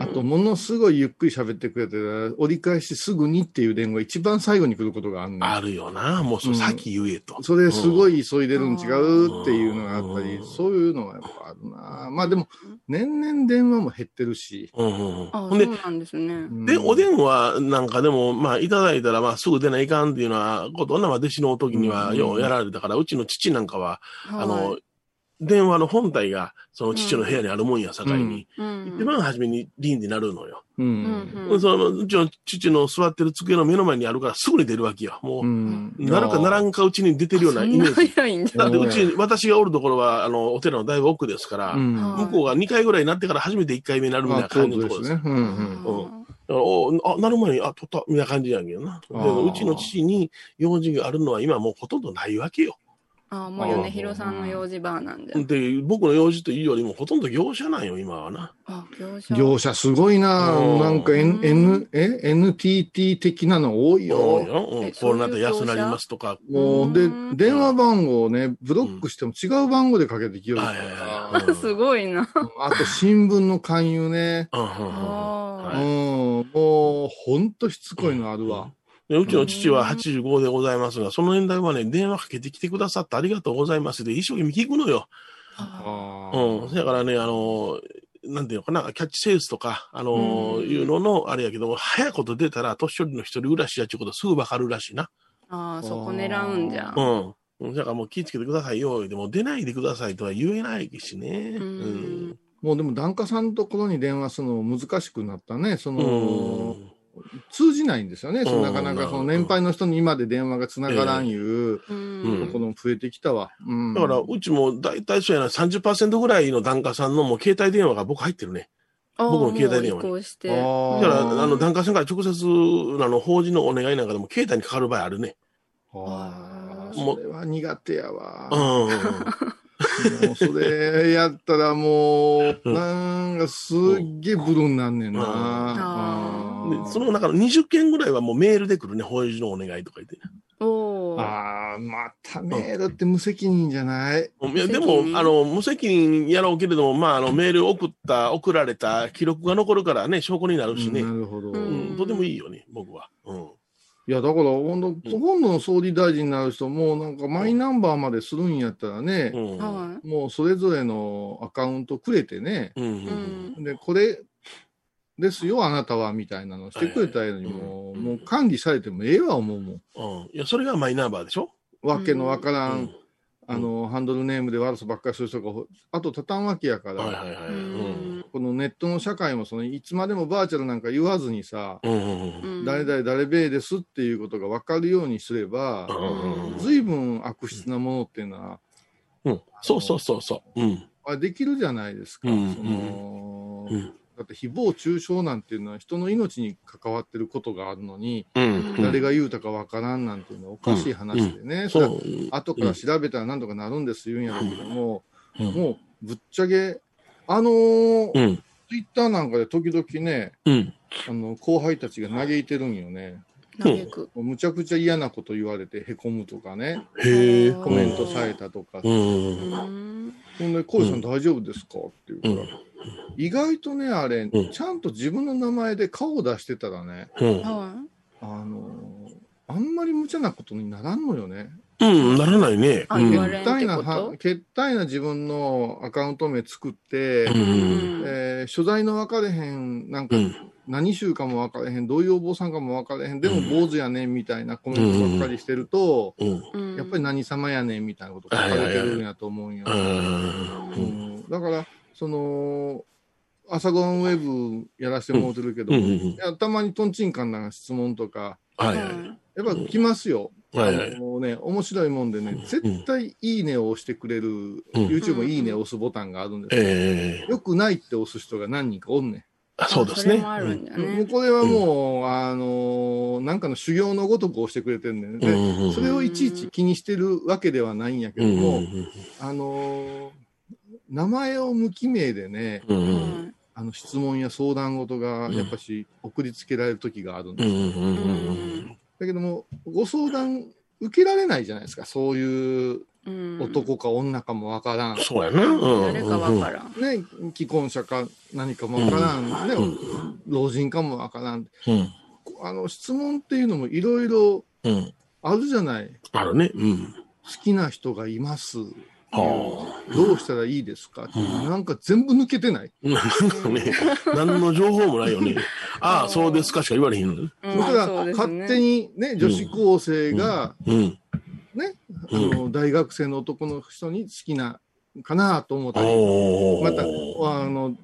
あとものすごいゆっくり喋ってくれて折り返しすぐにっていう伝言が一番最後に来ることがあるの。あるよな。もうそれ先言えと、うん。それすごい急いでるん違うっていうのがあったり、うん、そういうのはやっぱあるな。まあでも年々電話も減ってるし。うんうん、あそうなんですね。で、でお電話なんかでもまあいただいたらまあすぐ出ないかんっていうのはことな弟子の時にはようやられたから、うん、うちの父なんかは、はい、あの。電話の本体がその父の部屋にあるもんや、境に、うん、一番初めにリンになるのよ、うん、そのうちの父の座ってる机の目の前にあるからすぐに出るわけよ。もう、うん、なるかならんかうちに出てるようなイメージだって、うち私がおるところはあのお寺のだいぶ奥ですから、うん、向こうがにかいぐらいになってから初めていっかいめになるみたいな感じのところです、まあ、そうですね、うんうんうん、おあなる前に、あ、取ったみたいな感じやんけどな。でもうちの父に用事があるのは今もうほとんどないわけよ。ああ、もう米広さんの用事バーなんじゃ。で、僕の用事というよりもほとんど業者なんよ、今はな。あ、業者。業者すごいな。なんか、N N え、エヌティーティー 的なの多いよ。多いよ。うん、コロナで安なりますとか。もう、で、電話番号をね、ブロックしても違う番号でかけてきよるから、うん。すごいな。あと、新聞の勧誘ね。うん、はい、もう、ほんとしつこいのあるわ。うん、うちの父ははちじゅうごでございますが、その年代はね、電話かけてきてくださってありがとうございますで一生懸命聞くのよ。あ、うん。だからね、あの、なんていうのかな、キャッチセールスとか、あの、うん、いうのの、あれやけど、早いこと出たら、年寄りの一人暮らしやっちゅうことすぐわかるらしいな。ああ、そこ狙うんじゃ。うん。だからもう気ぃつけてくださいよ。でも出ないでくださいとは言えないしね。うん。うん、もうでも、檀家さんのところに電話するの難しくなったね、その、うん、通じないんですよね、うん、そのなかなかその年配の人に今で電話がつながらんいうところも増えてきたわ、うんうん、だからうちも大体そうやな さんじゅっパーセント ぐらいの檀家さんのもう携帯電話が僕入ってるね、僕の携帯電話に。してだからあの檀家さんから直接あの法事のお願いなんかでも携帯にかかる場合あるね。ああ、それは苦手やわ、うんもうそれやったらもうなんかすっげえブルになんねんな、うん、ああ、でその中のにじゅっけんぐらいはもうメールで来るね、法事のお願いとか言って。おああ、またメールって無責任じゃない？うん、いやでもあの無責任やろうけれども、まあ、あのメール送った送られた記録が残るからね、証拠になるしね、うん、なるほど、うん、とてもいいよね、僕は。うん、いやだから今度、今度の総理大臣になる人もなんかマイナンバーまでするんやったらね、うん、もうそれぞれのアカウントくれてね、うん、でこれですよあなたはみたいなのしてくれたようにも、もう管理されてもええわ思うもん、うん、いやそれがマイナンバーでしょ。わけのわからん、うん、あの、うん、ハンドルネームで悪さばっかりする人が後立たんわけやから、はいはいはい、うん、このネットの社会もそのいつまでもバーチャルなんか言わずにさ、うん、誰々誰べえですっていうことが分かるようにすれば、うん、随分悪質なものっていうのは、うんうん、そうそうそうそう、うん、あれできるじゃないですか、うん、その、うん、だって誹謗中傷なんていうのは人の命に関わってることがあるのに、うん、誰が言うたかわからんなんていうのはおかしい話でね、うん、それは後から調べたらなんとかなるんです言うんやけども、うん、もうぶっちゃけあのーうん、ツイッターなんかで時々ね、うん、あの後輩たちが嘆いてるんよね、うん、むちゃくちゃ嫌なこと言われてへこむとかね、へコメントされたとか、うん、ほんでコウさん大丈夫ですかって言うから、うん、意外とねあれ、うん、ちゃんと自分の名前で顔を出してたらね、うん、あのあんまり無茶なことにならんのよね。うん、ならないね。けったいな、けったいな自分のアカウント名作って、うん、えー、所在の分かれへん、なんか、うん、何州かも分かれへん、どういうお坊さんかも分かれへん、でも坊主やねんみたいなコメントばっかりしてると、うん、やっぱり何様やねんみたいなこと書かれてるんやと思うんや、ね、うん、だからその朝ごはんウェブやらせてもらってるけど、うんうんうん、いやたまにトンチンカンな質問とか、はいはい、やっぱ来ますよ、はいはい、あのね、面白いもんでね、絶対いいねを押してくれる、うん、YouTube もいいねを押すボタンがあるんですけど、うん、よくないって押す人が何人かおんねん。あ、そうですね。もうこれはもう、うん、あのー、なんかの修行のごとくをしてくれてるんだよね、うんうん、それをいちいち気にしてるわけではないんやけども、うんうん、あのー名前を無記名でね、うん、あの質問や相談事がやっぱし送りつけられる時があるんです、うん、だけどもご相談受けられないじゃないですか、そういう男か女かもわからん、そうやね、うん、誰かわからん、ね、既婚者か何かもわからん、ね、うん、老人かもわからん、うん、あの質問っていうのもいろいろあるじゃない、うん、あるね、うん、好きな人がいますどうしたらいいですか、うん、なんか全部抜けてないなんかね、何の情報もないよねああそうですかしか言われへんの、うん、だから、うん、勝手にね女子高生が、うん、ね、うん、あの大学生の男の人に好きなかなと思ったり、またあの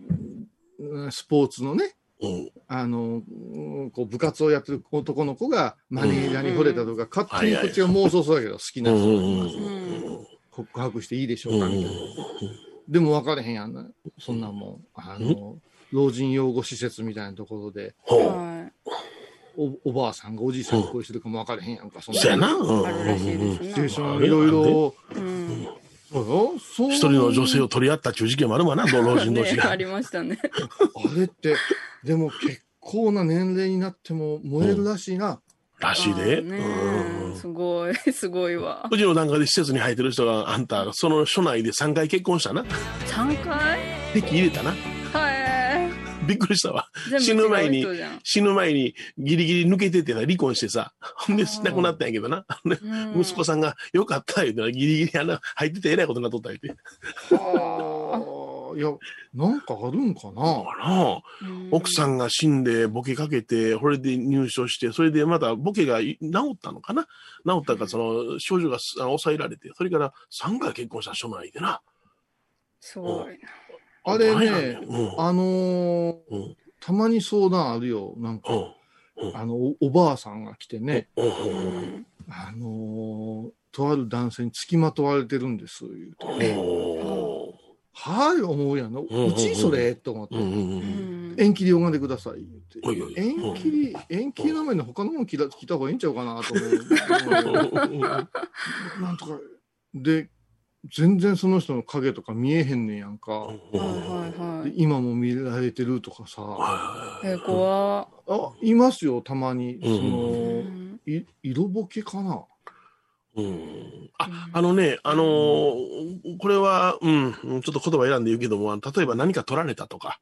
スポーツのね、うん、あのこう部活をやってる男の子がマネージャーに惚れたとか、勝手にこっちが妄想そうだけど好きな人がいます、うん、告白していいでしょうかみたいな、うん、でも分からへんやん、そんなもんあの、うん、老人養護施設みたいなところで、うん、お, おばあさんがおじいさんに恋してるかも分からへんやんか、そんなシチュエーションいろいろ、そうそう、一人の女性を取り合ったという事件もあるわな、老人同士が、ね、ありましたねあれってでも結構な年齢になっても燃えるらしいな、うん、らしいで、ね、うん、すごいすごいわ。うちのなんかで施設に入ってる人があんたその署内でさんかい結婚したな。さんかい籍入れたな。はい、びっくりしたわ。死ぬ前に死ぬ前にギリギリ抜けてて離婚してさ、ほんで亡くなったんやけどな、うん、息子さんがよかった言うたらギリギリ穴入っててえらいことになっとった言うていや、なんかあるんかな、かな、うん、奥さんが死んでボケかけて、これで入所して、それでまたボケが治ったのかな、治ったか、その症状が抑えられて、それからさんかい結婚した人もいてな。すごいな、うん、あれね、うん、あのーうん、たまに相談あるよ、なんか、うんうん、あの お, おばあさんが来てね、うんうん、あのー、とある男性につきまとわれてるんですいうとね、うん、はい、思うやんの、うんうん、うちそれと思って、うんうん、縁切りを読んでくださいって、うんうん、縁切り、うん、縁切りの前に他のもん聞いた方がいいんちゃうかなと思うなんとかで全然その人の影とか見えへんねんやんか、うんはいはい、今も見られてるとかさ、えー、怖あいますよ、たまにその、うん、い色ぼけかな、うん、あ, あのね、あのー、これは、うん、ちょっと言葉選んで言うけども、例えば何か取られたとか、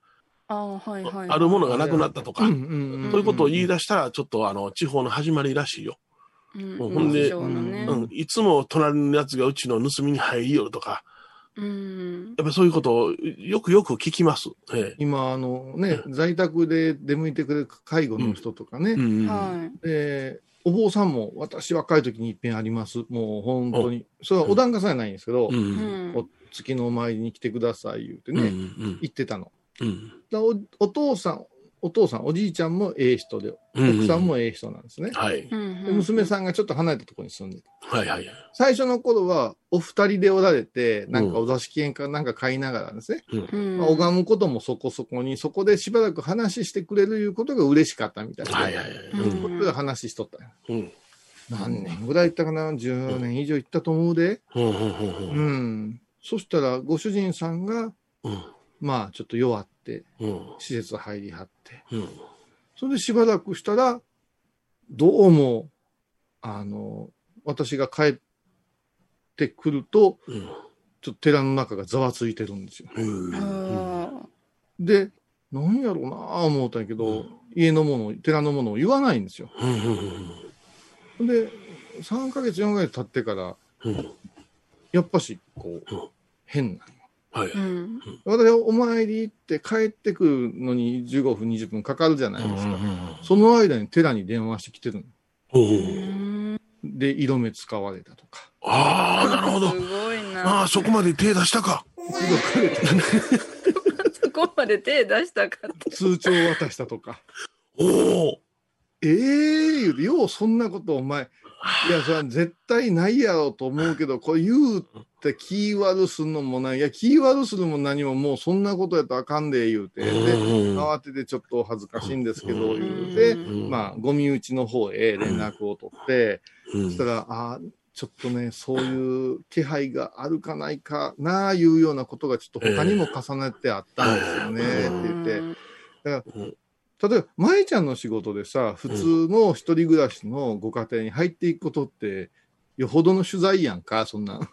あ,、はいはいはい、あるものがなくなったとか、はいはい、そういうことを言い出したらちょっとあの地方の始まりらしいよ、うん、ほんで、うんねうん、いつも隣のやつがうちの盗みに入りよとか、うん、やっぱりそういうことをよくよく聞きます、ええ、今あの、ね、うん、在宅で出向いてくれる介護の人とかね、うんうんうん、はい、でお坊さんも私若い時に一遍あります。もう本当に。それはお檀家さんじゃないんですけど、うん、お月のお参りに来てください言うてね、うんうん、言ってたの、うんお。お父さん、お父さん、おじいちゃんもええ人で、奥さんもええ人なんですね、うんうんはいで。娘さんがちょっと離れたところに住んでて、はいはいはい。最初の頃はお二人でおられて、なんかお座敷園かなんか買いながらですね、うんまあ、拝むこともそこそこに、そこでしばらく話してくれるいうことが嬉しかったみたいな。はいはいはい。うん話しとった、うん、何年ぐらい行ったかな、じゅうねん以上行ったと思うで、うんうん、そしたらご主人さんが、うん、まあちょっと弱って、うん、施設入りはって、うん、それでしばらくしたらどうもあの私が帰ってくると、うん、ちょっと寺の中がざわついてるんですよ、うん、で何やろうな思ったんやけど、うん家のもの、寺のものを言わないんですよ。うん、で、さんかげつ、よんかげつ経ってから、うん、やっぱし、こう、うん、変なの。はい。うん、私、お参り行って帰ってくるのにじゅうごふん、にじゅっぷんかかるじゃないですか。うん、その間に寺に電話してきてるの。うん、で、色目使われたとか。ああ、なるほど。すごいな。ああ、そこまで手出したか。ここまで手出したかって通帳渡したとかおええー、ようそんなことお前いやそれは絶対ないやろうと思うけどこれ言うって気悪するのもないいや気悪するも何ももうそんなことやったらあかんで言うてで慌ててちょっと恥ずかしいんですけど言うてまあゴミ打ちの方へ連絡を取ってそしたらあちょっとねそういう気配があるかないかなあいうようなことがちょっと他にも重ねてあったんですよね、えー、って言ってだから例えば舞ちゃんの仕事でさ普通の一人暮らしのご家庭に入っていくことってよほどの取材やんかそんななんか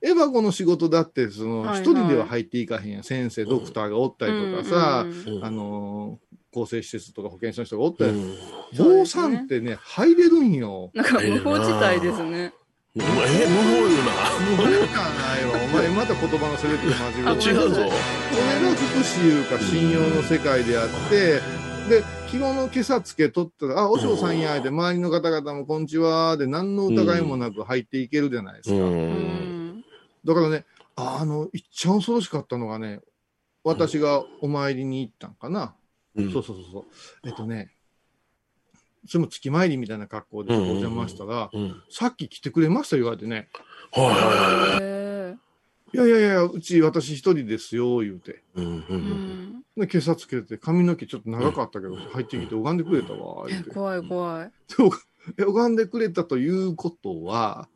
エヴァ子の仕事だってその一人では入っていかへんや、はいはい、先生ドクターがおったりとかさ、うん、あのー構成施設とか保健所の人がおって、うん、坊さんってね、ね入れるんよ。なんか無法地帯ですね。えー、無法よな。無法じゃないわ。お前また言葉のセレクト間違える。違うぞ。俺の福祉いうか信用の世界であって、うん、で昨日の今朝つけ取ったらあお嬢さんやで周りの方々もこんちはで何の疑いもなく入っていけるじゃないですか。うんうんだからね、あの一番恐ろしかったのがね、私がお参りに行ったんかな、うん、そうそうそう、えっとね、それも月参りみたいな格好でお邪魔したら、うんうんうん、さっき来てくれました言われてね、はい、いやいやいや、うち私一人ですよ言うて、うんうんうん、で警察つけて髪の毛ちょっと長かったけど入ってきて拝んでくれたわ言うて、うん、怖い怖い拝んでくれたということは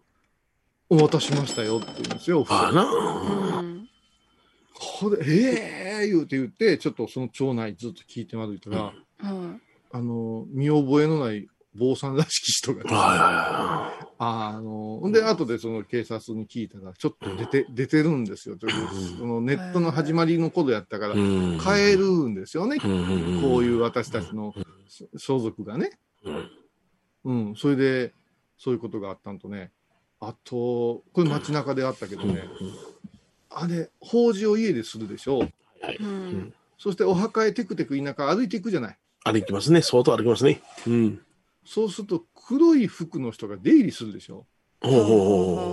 お渡しましたよって言うんですよ。あら、うん、これええー、言うて言ってちょっとその町内ずっと聞いてまずいたら、うんうん、あの見覚えのない坊さんらしき人が、ね、ああので後でその警察に聞いたらちょっと出て、うん、出てるんですよという、そのネットの始まりの頃やったから変えるんですよね、うん、こういう私たちの相続がね、うん、うん、それでそういうことがあったんとね、あとこれ街中であったけどね、うん、あれ法事を家でするでしょう、うん、そしてお墓へテクテク田舎歩いていくじゃない、歩きますね、相当歩きますね、うん、そうすると黒い服の人が出入りするでしょ、ほうほ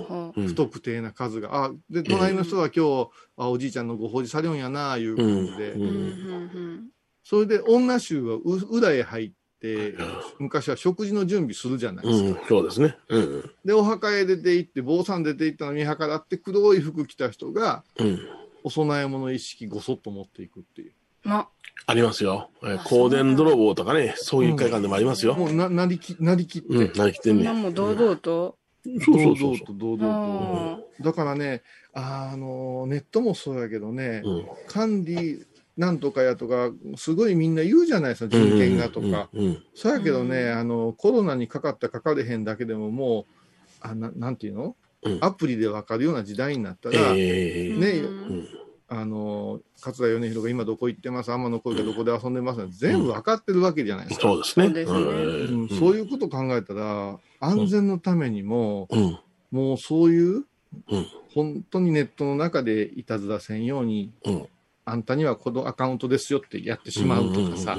うほう、うん、不特定な数が、あで隣の人は今日、うん、あおじいちゃんのご法事されるんやないう感じで、うんうん、それで女衆は裏へ入って、昔は食事の準備するじゃないですか、うん、そうですね、うん、でお墓へ出て行って坊さん出て行ったの見計らって黒い服着た人が、うん、お供え物一式ごそっと持っていくっていう、まありますよ、香典泥棒とかね、そういう会館でもありますよ、うん、もう な, なりきなりきって、うん、なりきってんね、もう堂々と、うん、そうそうそうそう、堂々と、だからね、あのネットもそうやけどね、うん、管理なんとかやとかすごいみんな言うじゃないですか、人権がとか、うんうんうんうん、そうやけどね、あのコロナにかかったかかれへんだけでももうあ な, なんていうの、うん、アプリで分かるような時代になったら、えー、ね、うんうん、あの桂米広が今どこ行ってます、天の声がどこで遊んでます、うん、全部分かってるわけじゃないですか、うん、そうですね、うん、そういうことを考えたら安全のためにも、うん、もうそういう、うん、本当にネットの中でいたずらせんように、うん、あんたにはこのアカウントですよってやってしまうとかさ、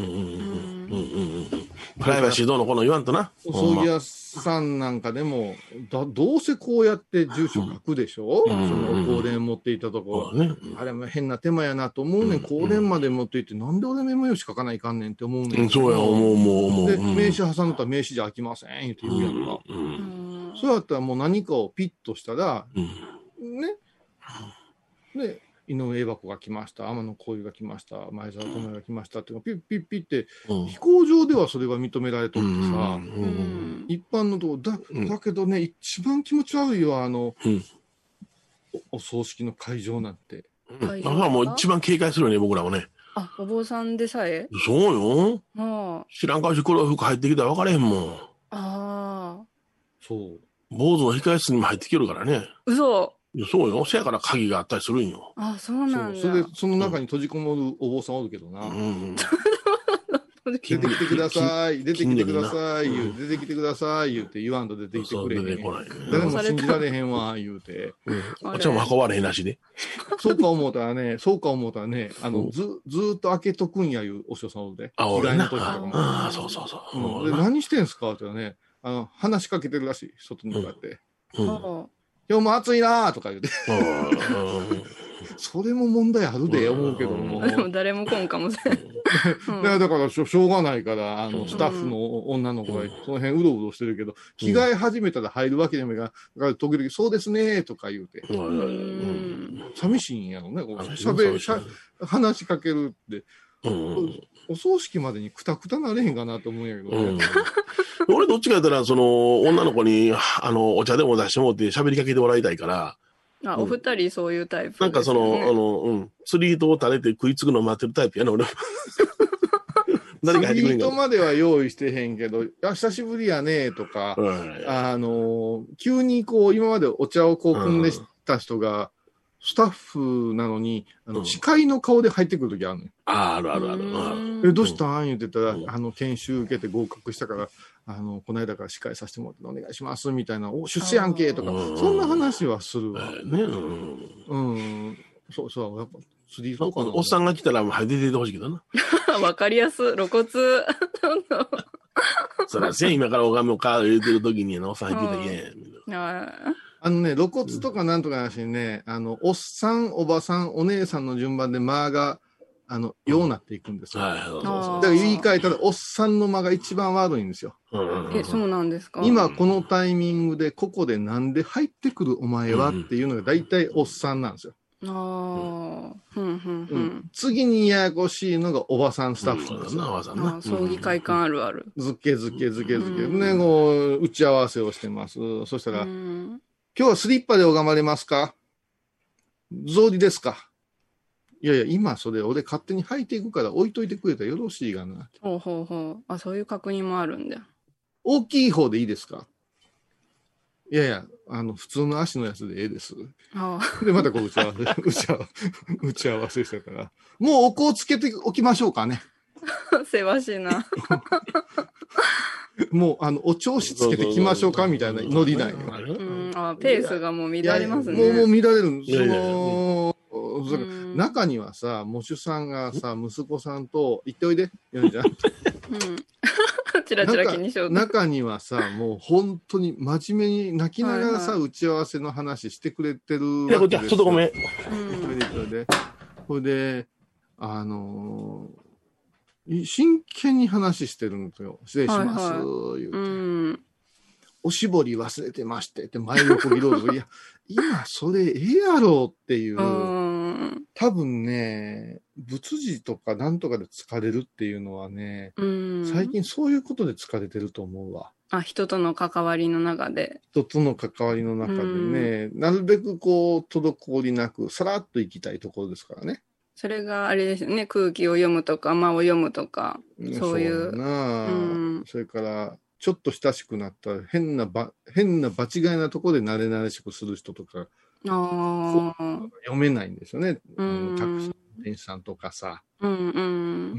プライバシーどうのこうの言わんとな、葬儀屋さんなんかでもだどうせこうやって住所書くでしょ、うん、その香典持っていたところ、うん、あれも変な手間やなと思うねん、香典まで持っていって、なんで俺メモ用紙書かないかんねんって思うねん、うん、そうや思うもう思う、で名刺挟むと名刺じゃ飽きませんって言うやんか、うんうん、そうやったらもう何かをピッとしたら、うん、ねで井上箱が来ました、天野小遊が来ました、前澤友也が来ましたっていうのがピッピッピッって、うん、飛行場ではそれが認められとってさ、うんうん、一般のとこ だ, だけどね、うん、一番気持ち悪いはあの、うん、お, お葬式の会場なんて、うん、だからもう一番警戒するよね僕らもね、あお坊さんでさえそうよ、あ知らん顔して黒い服入ってきたら分かれへんもん、あそう坊主の控え室にも入ってきてるからね、嘘、そうよ、せやから鍵があったりするんよ、あそうなんだ、 そ, それでその中に閉じこもるお坊さんおるけどな、うんうん、出てきてください出てきてください言う、出てきてください言うて言わんと出てきてくれへん、ね、誰も信じられへんわ言うて、うん、あっちも運ばれへんなしで、そうか思うたらね、そうか思うたらね、あの ず, ずっと開けとくんやいうお師匠さんおるで、あ俺な、あそうそうそう、うん、で何してんすかってね、あの話しかけてるらしい、外に向かって、うんうん、今日も暑いなとか言うてそれも問題あるで思うけども、でも誰も来んかもしれない、だからし ょ, しょうがないからあのスタッフの女の子がその辺うろうろしてるけど、着替え始めたら入るわけでもいかない、うん、時々そうですねとか言うて、うんうん、寂しいんやろね、しゃべしゃ話しかけるって、うん、お葬式までにくたくたなれへんかなと思うんやけど、ね、うん、俺どっちかやったらその女の子にあのお茶でも出してもって喋りかけてもらいたいから、あ、うん、お二人そういうタイプ、ね、なんかそのあの、うん、釣り糸を垂れて食いつくのを待ってるタイプやな俺釣り糸までは用意してへんけど、あ久しぶりやねとか、うん、あの急にこう今までお茶をこう汲んでた人が、うんスタッフなのにあの、うん、司会の顔で入ってくるときあるのよ。あるあるある。えどうしたん言ってたら、うん、あの研修受けて合格したからあのこの間から司会させてもらってお願いしますみたいな、お出世案件とかそんな話はするわ、えー、ね。うん、うん、そうそうやっぱスリーとかのおっさんが来たらもう出ててほしいけどな。わかりやす露骨。そらせん今からおがみをか入れてるときにおっさん入ってきたらいけん。ああのね、露骨とかなんとかなしにね、うん、あのおっさんおばさんお姉さんの順番で間があのようなっていくんですよ、うん、だから言い換えたらおっさんの間が一番悪いんですよ、うん、え、そうなんですか。今このタイミングでここでなんで入ってくるお前はっていうのが大体おっさんなんですよ、うんうん、あふんふんふん、うん、次にややこしいのがおばさんスタッフなんですよ。葬儀会館あるある。ずけずけずけずけ、うん、ね、こう打ち合わせをしてます。そしたら、うん、今日はスリッパで拝まれますか、草履ですか。いやいや、今それ俺勝手に履いていくから置いといてくれたらよろしいがな。ほうほうほう。あ、そういう確認もあるんだ。大きい方でいいですか。いやいや、あの普通の足のやつでええです。ああ、でまたこう打ち合わせ打ち合わせ打ち合わせしたから、もうお香つけておきましょうかね。せわしいな。もうあのお調子つけてきましょうかみたいなノリなんよ。あ、ペースがもう乱れますね。もう、もう乱れる。その中にはさ、喪主さんがさ、息子さんと行っておいでよんちゃん。チラチラ気にしよう。中にはさ、もう本当に真面目に泣きながらさ、はいはい、打ち合わせの話してくれてるわけですよ。いや、ちょっとごめん。それで、それで、あのー、真剣に話してるんですよ。失礼します、はいはい、言うて、うん、おしぼり忘れてましてって前の子見ろと。いや、今それええやろっていう。多分ね、仏事とかなんとかで疲れるっていうのはね、うん、最近そういうことで疲れてると思うわ。あ、人との関わりの中で。人との関わりの中でね、うん、なるべくこう滞りなくさらっといきたいところですからね。それがあれですよね、空気を読むとか間を読むとか、そういう。そうだな、うん、それからちょっと親しくなったら変なば変な場違いなところで慣れ慣れしくする人とか。あ、読めないんですよね、うん、タクシーの店主さんとかさ、うん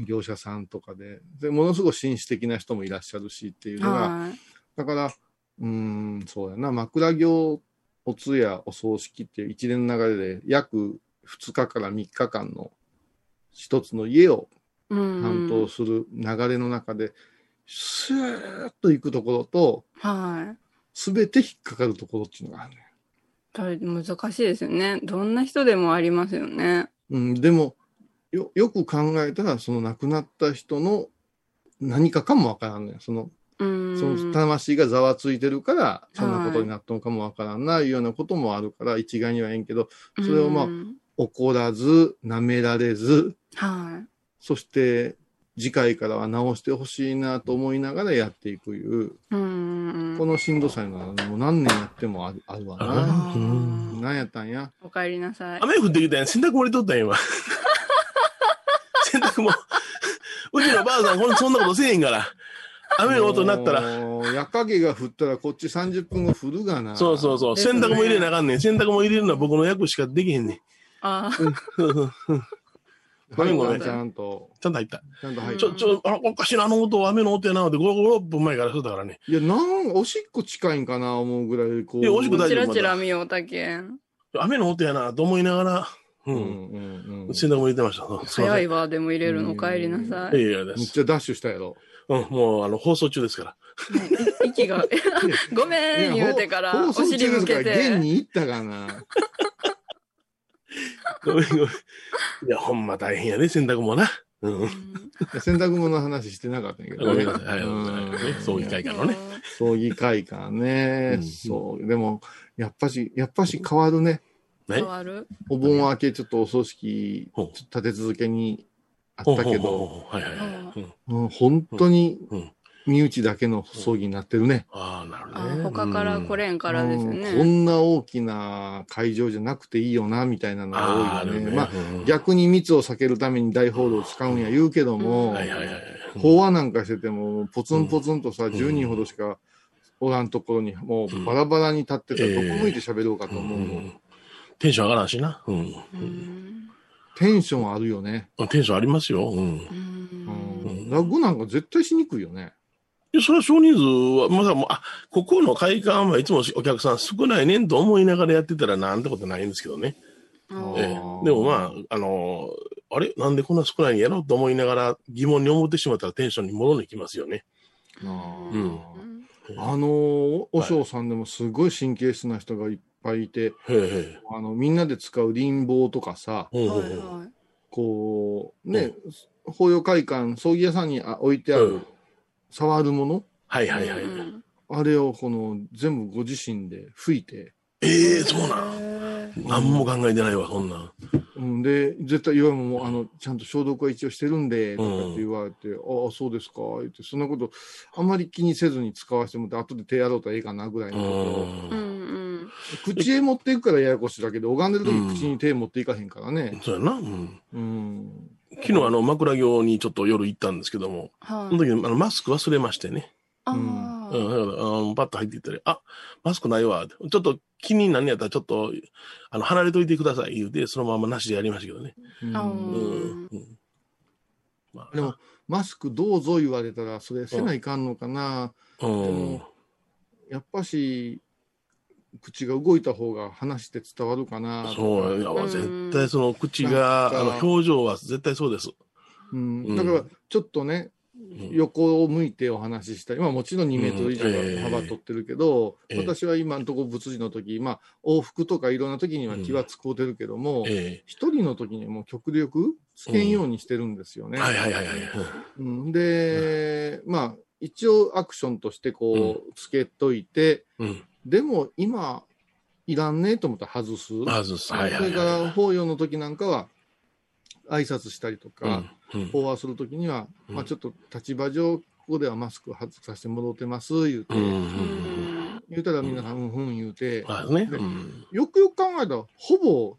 うん、業者さんとか で, でものすごい紳士的な人もいらっしゃるしっていうのが、だからうーん、そうやな、枕業、お通夜、お葬式っていう一連の流れで約ふつかからみっかかんの一つの家を担当する流れの中でスーッと行くところと、はい、全て引っかかるところっていうのがあるね。難しいですよね。どんな人でもありますよね。うん、でも よ, よく考えたら、その亡くなった人の何かかもわからんね。その、その魂がざわついてるからそんなことになったのかもわからんな、はい、いうようなこともあるから、一概にはええんけど、それをまあ怒らずなめられず、はい、そして次回からは直してほしいなと思いながらやっていくいう、うーん、このしんどさのもう何年やってもあ る, あるわな。何やったんや。おかえりなさい。雨降ってきたんや。洗濯漏れとったんや今。洗濯もうちのばあさんほんそんなことせえへんから、雨の音になったら夜影が降ったらこっちさんじゅっぷんご降るがな。そうそうそう、ね、洗濯も入れなあかんねん。洗濯も入れるのは僕の役しかできへんねん。ああ。ごめんごめん。ちゃんと入った。ちゃんと入った。ちょ、ちょ、あ、おかしな、あの音、雨の音やなので、ご、ろっぷんまえからそうだからね。いや、なん、おしっこ近いんかな、思うぐらい、こう。いや、おしっこ大丈夫。チラチラ見ようたけん。雨の音やな、と思いながら、うん。うんうん。洗濯も入れてました。早いわ、でも入れるの、帰りなさい。いやいや、めっちゃダッシュしたやろ。うん、もう、あの、放送中ですから。息が、ごめん、言うてから、お尻向けて。現に行ったかな。ごめんごめん。いや、ほんま大変やね、洗濯もな。うん。洗濯物の話してなかったんやけど。ごめんなさい。はい。葬儀会館のね。葬儀会館ね。そう。でも、やっぱし、やっぱし変わるね。変わる？お盆明け、ちょっとお葬式、立て続けにあったけど、本当に身内だけの葬儀になってるね。ああ、なるほどね。他から来れんからですね。こんな大きな会場じゃなくていいよな、みたいなのが多いよね。まあ、逆に密を避けるために大ホールを使うんや言うけども、法話なんかしてても、ポツンポツンとさ、じゅうにんほどしかおらんところに、もうバラバラに立ってたら、どこ向いて喋ろうかと思うの。テンション上がらんしな。テンションあるよね。テンションありますよ。落語なんか絶対しにくいよね。それは少人数は、まだもう、あ、ここの会館はいつもお客さん少ないねんと思いながらやってたらなんてことないんですけどね。ええ、でもまあ、あのー、あれなんでこんな少ないんやろと思いながら疑問に思ってしまったらテンションに戻りにきますよね。あ、うん、あのー、和尚さんでもすごい神経質な人がいっぱいぱいいて、あのみんなで使う林棒とかさ、はいはい、こうね、うん、法要会館葬儀屋さんに置いてある、うん、触るもの、はいはいはい、うん、あれをこの全部ご自身で吹いて。ええー、そうなん。何も考えてないわ、そんな。うん、で、絶対岩井も、あの、ちゃんと消毒は一応してるんで、とかって言われて、うん、ああ、そうですか、って、そんなこと、あんまり気にせずに使わせてもらって、後で手洗うとええかな、ぐらいのこと、うんうん。口へ持っていくからややこしいだけど、拝んでるとき口に手持っていかへんからね。うん、そうやな。うん。うん、昨日、あの、枕業にちょっと夜行ったんですけども、はい、その時にあのマスク忘れましてね。うん、うん、だからあのパッと入っていったら、あ、マスクないわ。ちょっと気になんやったら、ちょっとあの離れといてください。言うて、そのままなしでやりましたけどね。うんうんうん、まあ、でも、マスクどうぞ言われたら、それせないかんのかな。うん、でも、やっぱし、口が動いた方が話して伝わるかな。そう、いや、絶対その口が、あの表情は絶対そうです。うんうん、だから、ちょっとね、横を向いてお話ししたり、まあ、もちろんにメートル以上は幅取ってるけど、うんえー、私は今のところ仏事の時、まあ、往復とかいろんな時には気は使うてるけども、一、うんえー、人の時にも極力つけんようにしてるんですよね。で、まあ、一応アクションとしてこうつけといて、うんうん、でも今いらんねと思ったら外す。外す。はいはいはい、それから法要の時なんかは挨拶したりとか、うん、講話するときには、うんまあ、ちょっと立場上ここではマスク外させてもろうてます言うて、うんうんうん、言うたらみんながうんうん言うて、うんねうん、よくよく考えたらほぼ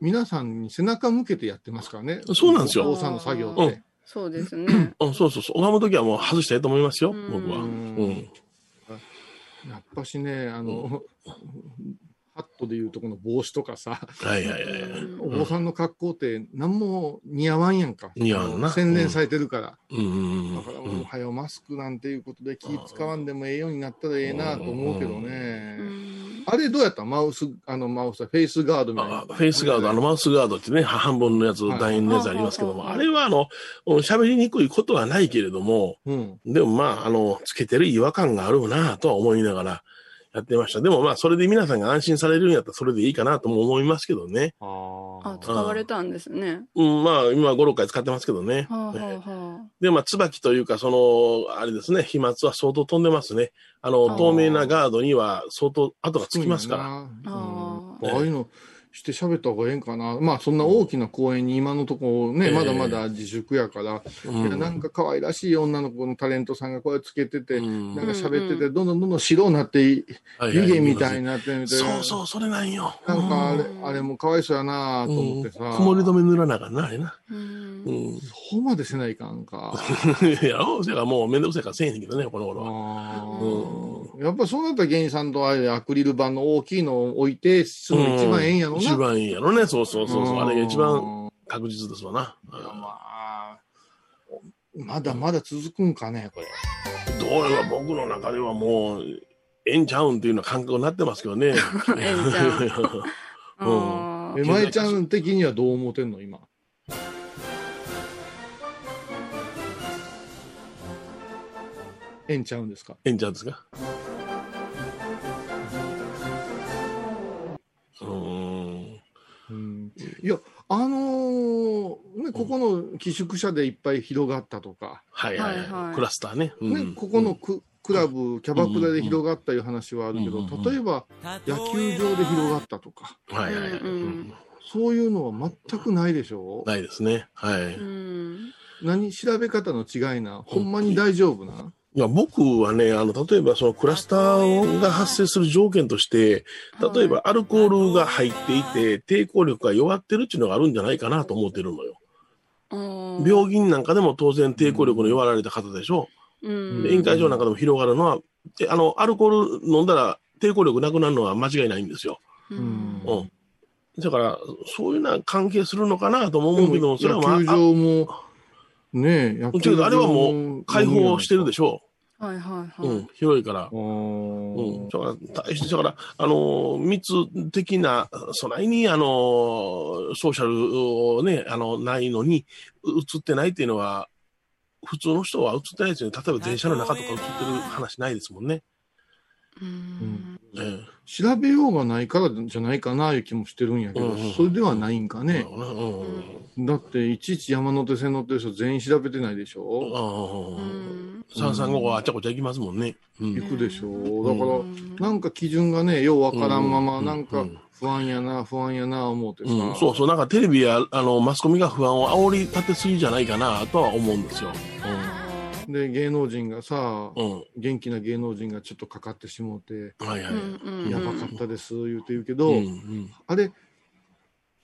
皆さんに背中向けてやってますからね。そうなんですよ、お坊さんの作業って、うん、そうですねあそうそうそう、拝むときはもう外したいと思いますよ、うん、僕は、うん、やっぱしねあの、うんハットでいうとこの帽子とかさ、はいはいはい、お坊さんの格好って何も似合わんやんか。似合わんな。洗練されてるから。うん、だからもうはよマスクなんていうことで気使わんでもええようになったらええなと思うけどね。あれどうやった？マウスあのマウスフェイスガードみたいな。フェイスガードあのマウスガードってね半分のやつ、はい、楕円のやつありますけども、はい、あれはあの喋りにくいことはないけれども、うん、でもまああのつけてる違和感があるなとは思いながら。やってました。でもまあそれで皆さんが安心されるんやったらそれでいいかなとも思いますけどね。ああ、使われたんですね。うん、まあ今ご、ろっかい使ってますけどね。はあはあはあ、でまあ椿というかそのあれですね、飛沫は相当飛んでますね。あの透明なガードには相当跡がつきますから。ああ、うんね、ああいうのして喋った方がええんかな。まあそんな大きな公園に今のとこね、えー、まだまだ自粛やから、うん、なんか可愛らしい女の子のタレントさんがこうつけてて、うん、なんか喋ってて、どんどんどんどん白になって湯気みたいになってみたいな、はいはい、そうそうそれなんよ。なんかあれ、うん、あれも可哀想やなと思ってさ、うん、曇り止め塗らなあかんなあれな、うんうん、そうまでせないかんかいやそれはもうめんどくさいからせえへんけどねこの頃は、うん、やっぱそうなったら芸人さんとあれアクリル板の大きいのを置いてするの一番ええんやろ、うん一番いいやろね。そうそうそうそう。あれが一番確実ですわな。まあ、まだまだ続くんかねこれ。どうやら僕の中ではもうえんちゃうんっていうの感覚になってますけどね。えんちゃうん。えまえちゃん的にはどう思ってんの今。えんちゃうんですか。えんちゃうんですか。うん、いやあのーね、ここの寄宿舎でいっぱい広がったとか、うん、はいはいはいクラスター ね,、うん、ねここのク、うん、クラブキャバクラで広がったいう話はあるけど、うんうん、例えば野球場で広がったとか、うんはいはいはいうん、そういうのは全くないでしょう。ないですね。はい、うん、何調べ方の違いなほんまに大丈夫な。いや僕はねあの例えばそのクラスターが発生する条件として例えばアルコールが入っていて、はい、抵抗力が弱ってるっていうのがあるんじゃないかなと思ってるのよ。うん病院なんかでも当然抵抗力の弱られた方でしょ、うん、で宴会場なんかでも広がるのはあのアルコール飲んだら抵抗力なくなるのは間違いないんですよ。うん、うん、だからそういうのは関係するのかなとも思うけどもそれはまあ野球場もねえ、やっぱり。あれはもう開放してるでしょう。はいはいはい。うん、広いから。うん。だから、大して、だから、あの、密的な、そないに、あの、ソーシャルをね、あの、ないのに、映ってないっていうのは、普通の人は映ってないですよね。例えば電車の中とか映ってる話ないですもんね。うんうん、調べようがないからじゃないかないう気もしてるんやけど、うん、それではないんかね、うん、だっていちいち山手線乗ってる人全員調べてないでしょ、うん、さんさんごはあちゃこちゃ行きますもんね、うん、行くでしょ、だから、うん、なんか基準がねようわからんまま、うん、なんか不安やな不安やな思うてさ、うん、そうそう、なんかテレビやあのマスコミが不安を煽り立てすぎじゃないかなとは思うんですよ、うんで芸能人がさ、うん、元気な芸能人がちょっとかかってしもうて、はいはい、やばかったです言うて言うけど、うんうん、あれ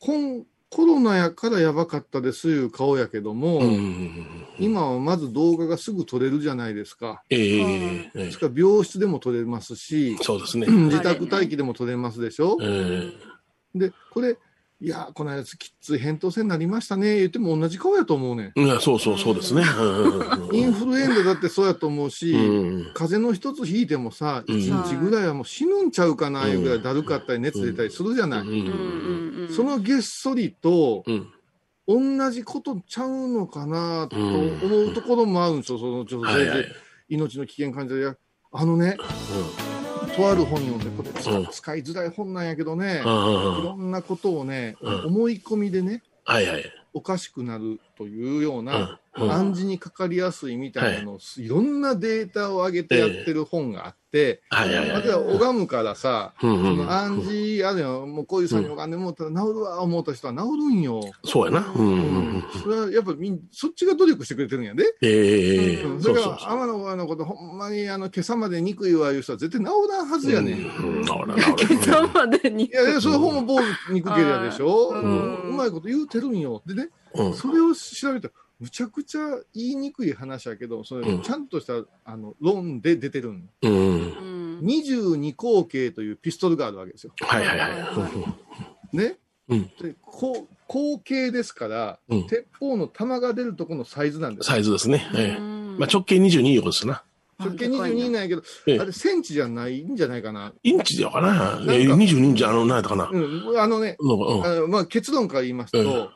コンコロナやからやばかったですいう顔やけども、うんうんうん、今はまず動画がすぐ撮れるじゃないですか、えーえー、しか病室でも撮れますし、そうですね、自宅待機でも撮れますでしょ、えー、でこれいやこの間きつい扁桃腺になりましたね言っても同じ顔やと思うねん。いやそうそうそうですねインフルエンザだってそうやと思うし、うん、風邪の一つ引いてもさいちにちぐらいはもう死ぬんちゃうかないうぐらいだるかったり熱出たりするじゃない、うんうん、そのげっそりと、うん、同じことちゃうのかなと思うところもあるんですよ、その女性で、はいはい、命の危険患者やあのね、うんとある本読んでこれ使いづらい本なんやけどね、うん、いろんなことをね、うん、思い込みでね、はいはい、おかしくなるというような、うん、暗示にかかりやすいみたいなのを、はい、いろんなデータを上げてやってる本があって、えー、また拝むからさ、うん、その暗示あるよ、もうこういう作業がね、もう治るわ思った人は治るんよ。そうやな、うんうん、それはやっぱりそっちが努力してくれてるんやで、えーうん、それから天野のことほんまにあの今朝まで憎いわいう人は絶対治らんはずやねん、うんうん、治らん治らん今朝まで憎いやいやそれほんま棒憎けりやでしょ、うん、うまいこと言うてるんよでね、うん、それを調べたらむちゃくちゃ言いにくい話やけどそれちゃんとした、うん、あの論で出てるん、うん、にじゅうにこうけいというピストルがあるわけですよ、はいはいはいね、うん、でこ口径ですから、うん、鉄砲の弾が出るとこのサイズなんです。サイズですね、ええ、まあ、直径にじゅうによですな。直径にじゅうになんやけど、ええ、あれセンチじゃないんじゃないかな。インチだよかな。ええ、にじゅうにじゃないのかな、うん、あのね、うんあのまあ、結論から言いますと、ええ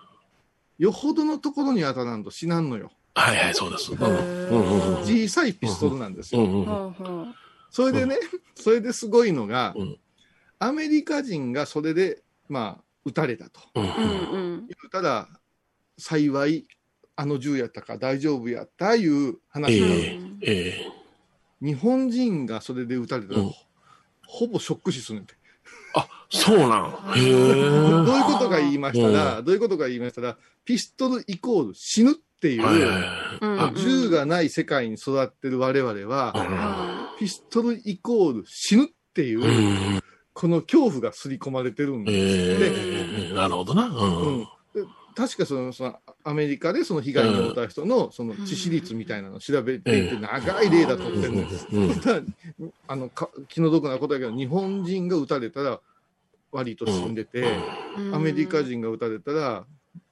よほどのところに当たらんと死なんのよ。はいはいそうです、うん、小さいピストルなんですよ、うんうん、それでね、うん、それですごいのが、うん、アメリカ人がそれでまあ撃たれたと、うんうん、言ったら幸いあの銃やったから大丈夫やったいう話がある、えーえー、日本人がそれで撃たれたら、うん、ほぼショック死するんで。あ、そうなん。へー。どういうことか言いましたら、どういうことか言いましたら、ピストルイコール死ぬっていう、はいはいはい、銃がない世界に育ってる我々は、ピストルイコール死ぬっていう、うこの恐怖が刷り込まれてるんです。で、なるほどな。うんうん、確かその、そのアメリカでその被害に遭った人のその致死率みたいなのを調べていて長い例だと思ってるんです。あの気の毒なことだけど日本人が撃たれたら割と死んでて、アメリカ人が撃たれたら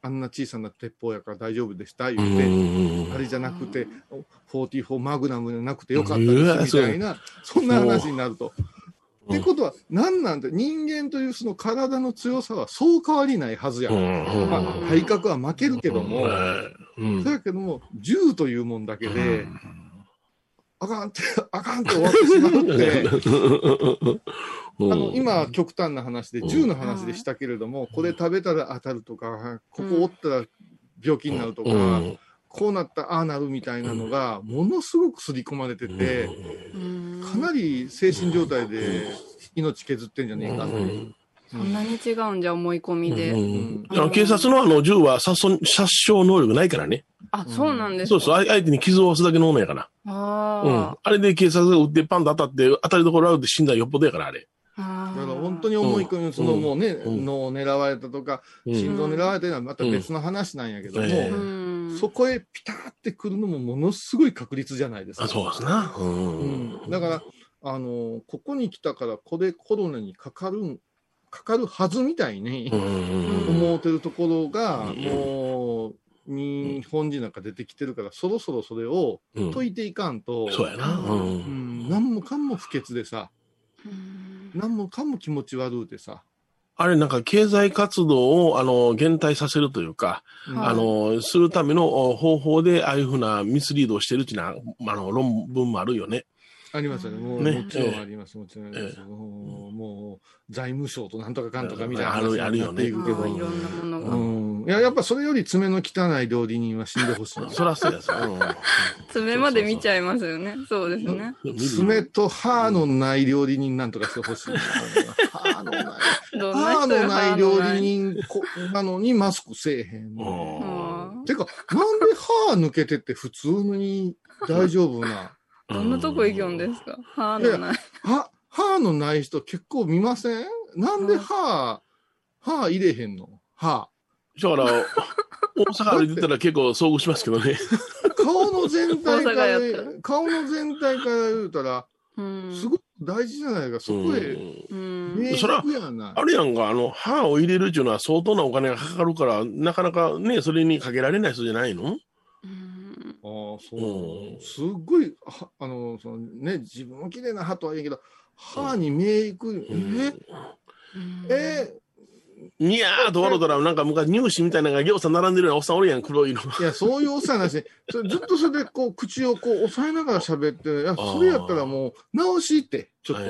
あんな小さな鉄砲やから大丈夫でした言って、あれじゃなくてフォーティーフォーマグナムじゃなくてよかったですみたいなそんな話になると。ってことは何なんて人間というその体の強さはそう変わりないはずや、まあ、体格は負けるけども、うん、そうやけども銃というもんだけで、うん、あかんってあかんって終わってしまうってあの今極端な話で銃の話でしたけれども、これ食べたら当たるとかここ折ったら病気になるとか、うん、こうなったらああなるみたいなのがものすごく刷り込まれてて、うんかなり精神状態で命削ってんじゃねえかって、うんうん、そんなに違うんじゃ思い込みで、うんうん、あの警察のあの銃は殺傷能力ないからね。あ、そうなんですか。そうそう、相手に傷を負わすだけのものやから。あ、うん、あれで警察が撃ってパンと当たって当たりどころあるって死んだらよっぽどやから、あれあだから本当に思い込み、うん、そのもうね、うん、脳を狙われたとか、うん、心臓を狙われたのはまた別の話なんやけども、うんえーそこへピターってくるのもものすごい確率じゃないですか。あ、そうですね、うんうん、だからあのここに来たからこれコロナにかかるかかるはずみたいに思ってるところが、うん、もう日本人なんか出てきてるから、そろそろそれを解いていかんと、うん、そうやな、うんうん、何もかんも不潔でさ、うん、何もかんも気持ち悪うてさ、あれなんか経済活動をあの減退させるというか、うん、あのするための方法でああいうふうなミスリードをしてるっていうのはあの論文もあるよね。ありますよね。もうね、もちろんあります。もちろんあります。えー、もう財務省となんとかかんとかみたいな話になっていくけど、いろんなものが、うん、いややっぱそれより爪の汚い料理人は死んでほしい。そらそうです。爪まで見ちゃいますよね。そうですね。爪と歯のない料理人なんとかしてほしい。歯のない。歯のない料理人なのにマスクせえへん。てかなんで歯抜けてって普通に大丈夫な。どんなとこ行きょんですか？歯のない。歯、歯のない人結構見ません？なんで歯、歯入れへんの？歯。だから、大阪歩いてたら結構遭遇しますけどね。顔の全体から、顔の全体から言うたら、すごく大事じゃないか、そこへ。そら、あるやんか、あの、歯を入れるっていうのは相当なお金がかかるから、なかなかね、それにかけられない人じゃないの？ああそう、うん、すっごいあのその、ね、自分の綺麗な歯とは言えんけど歯に目いく、うん、え、うん、えにやーと笑うたらなんか昔乳歯みたいなのがぎょうさん並んでるようなおっさんおるやん、黒いの。いやそういうおっさんなしそれずっとそれでこう口をこう押さえながら喋っていやそれやったらもう直しってちょっと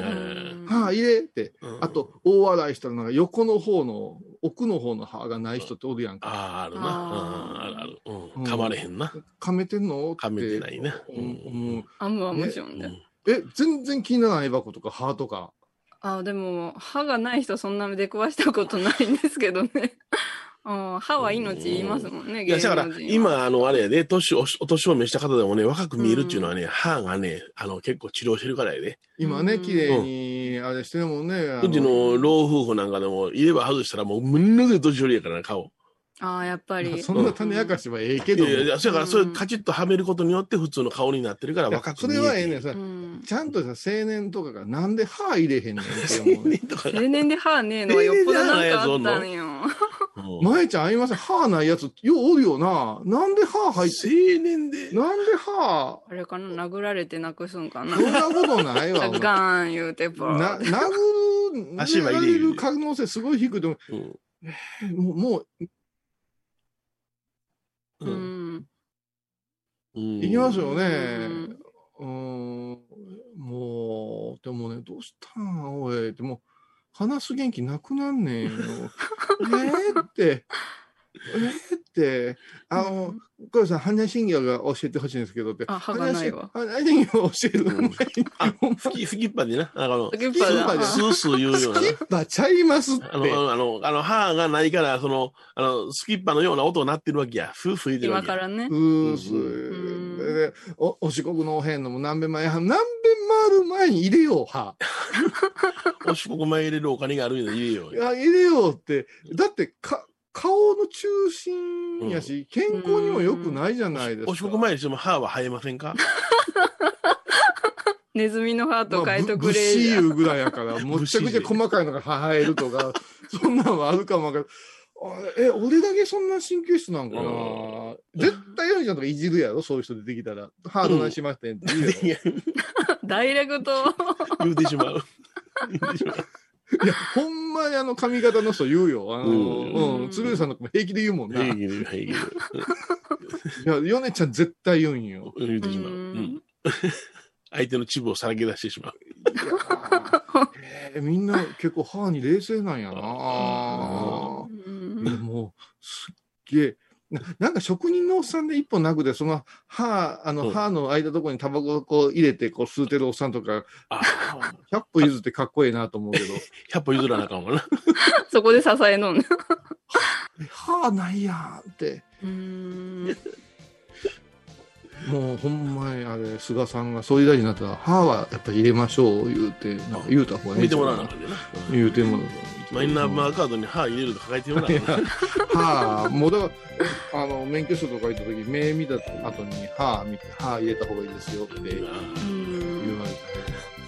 歯入れって、うん、あと大笑いしたらなんか横の方の奥の方の歯がない人っておるやんか。ああるな。あるある。うん、噛まれへんな。噛めてんの？噛めてないな。うん。あむあむしょんね。え、全然気にならない箱とか歯とか。あ、でも歯がない人そんなに出くわしたことないんですけどね。あ歯は命言いますもんね。いやだから今あのあれやで、ね、年お年を召した方でもね若く見えるっていうのはね、うん、歯がねあの結構治療してるからやで。今ね綺麗に、うん、あれしてるもんね。うちの老夫婦なんかでも入れ歯外したらもうみんなで年寄りやからな顔。ああやっぱり。まあ、そんな種明かしはええけど、ね。いやいやだからそれカチッとはめることによって普通の顔になってるから若く見える。それはええねんさ、うん、ちゃんとさ青年とかがなんで歯入れへんねんって思う。青年とか。青年で歯ねえのはよっぽどなんかあったんよ。前ちゃんありません。歯ないやつようおるよな。なんで歯入って青年でなんで歯あれかな殴られてなくすんかな。そんなことないわ。ガーン言うてばな殴られる可能性すごい低いと思う。もうもううんいきますよね。うんもうでもねどうしたんおいってもう話す元気なくなんねんよ。えーって、えーって、あの、これさん、般若心経が教えてほしいんですけどって。あ、歯がないわ。般若心経を教えるのに。あ、スキッパでな。あの、スキッパでスースー言うような。スキッパちゃいますって。あの、あの、あの歯がないから、その、あの、スキッパのような音が鳴ってるわけや。ふーふー言ってるわけや。今からね。ふーふー。で、お、お四国のおへんのも何べん前、何べん回る前に入れよう、歯。お四国前入れるお金があるんだ、入れよう。いや、入れようって。だって、か、顔の中心やし、健康にも良くないじゃないですか。お四国前にしても歯は生えませんか？ネズミの歯と書いとくれる。まあ、ぶ, ぶしいうぐらいやから、むちゃくちゃ細かいのが歯生えるとか、そんなのあるかもわかる。え、俺だけそんな神経質なんかな、うん、絶対ヨネちゃんとかいじるやろそういう人出てきたら。ハードなしましてんって言う、うん、ダイレクト。言うてしまう。言うてしまう。いや、ほんまにあの髪型の人言うよ。あの、うん、うん、鶴瓶さんの子も平気で言うもんな。平気で言う、平気で。いや、ヨネちゃん絶対言うんよ。言うてしまう。うん、相手のチブをさらけ出してしまう。えー、みんな結構歯に冷静なんやな。もうすっげえ な, なんか職人のおっさんで一本なくでその歯あの歯の間のとこにタバコをこう入れてこう吸うてるおっさんとかひゃっ歩譲ってかっこいいなと思うけどひゃっ歩譲らなあかんわなそこで支えのんね歯ないやんってうーんもうほんまにあれ菅さんが総理大臣になったら歯はやっぱり入れましょう言うてなんか言うた方がいい見てもらわなかったな言うてもらうマイナンバーカードに歯入れると書いてもらうな歯もうだからあの免許証とか行った時目見た後に歯見て歯入れた方がいいですよって言われて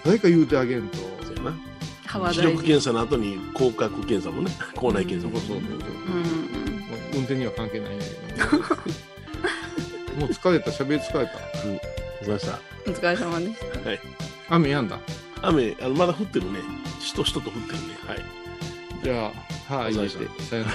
誰か言うてあげんとそうやな視力検査の後に口角検査もね口内検査もそうそうそう運転には関係ないねもう疲れた、喋り疲れた。うん、お疲れさま。お疲れ様です。はい。雨やんだ。雨、あのまだ降ってるね。しとしとと降ってるね。はい。じゃあ、はい、入れて。さよなら。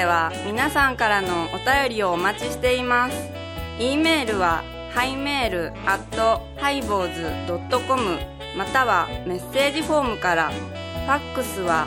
では皆さんからのお便りをお待ちしています。 E メールはハイメール アットハイボーズドットコム またはメッセージフォームから。ファックスは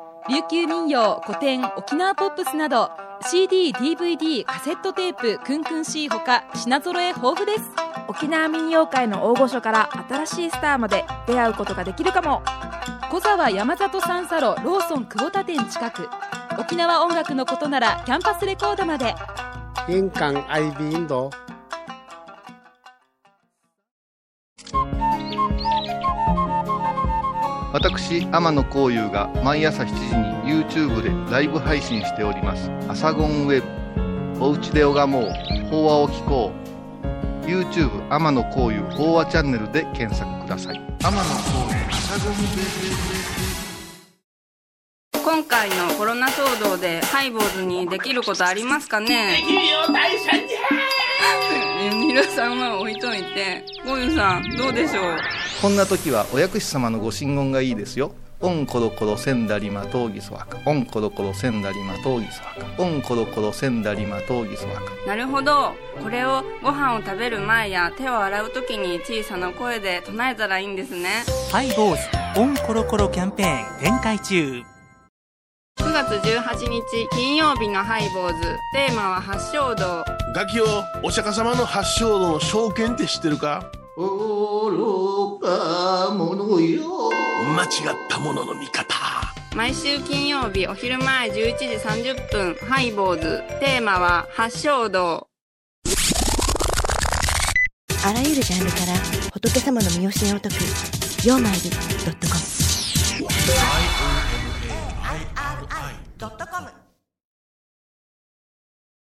ド、琉球民謡、古典、沖縄ポップスなど シーディー、ディーブイディー、カセットテープ、クンクン C ほか品揃え豊富です。沖縄民謡界の大御所から新しいスターまで出会うことができるかも。小沢山里三佐路ローソン久保田店近く。沖縄音楽のことならキャンパスレコードまで。玄関アイビーインド。私天野幸雄が毎朝しちじに YouTube でライブ配信しておりますアサゴンウェブ、おうちで拝もう法話を聞こう、 YouTube 天野幸雄法話チャンネルで検索ください。天野幸雄アサゴンウェブ。今回のコロナ騒動でハイボーズにできることありますかね。できるよ大社長。ミラさんは置いといて、ゴユさんどうでしょう。こんな時はお薬師様のご神言がいいですよ。オンコロコロセンダリマトーギソワカ、オンコロコロセンダリマトーギソワカ、オンコロコロセンダリマトーギソワカ。なるほど。これをご飯を食べる前や手を洗う時に小さな声で唱えたらいいんですね。ハイボーズオンコロコロキャンペーン展開中。くがつじゅうはちにち金曜日のハイボーズ、テーマは八正道。ガキよ、お釈迦様の八正道の正見って知ってるか。愚か者よ、間違った者の味方。毎週金曜日お昼前じゅういちじさんじゅっぷん、ハイボーズ、テーマは八正道。あらゆるジャンルから仏様の身教えを説くようまいり ドットコム。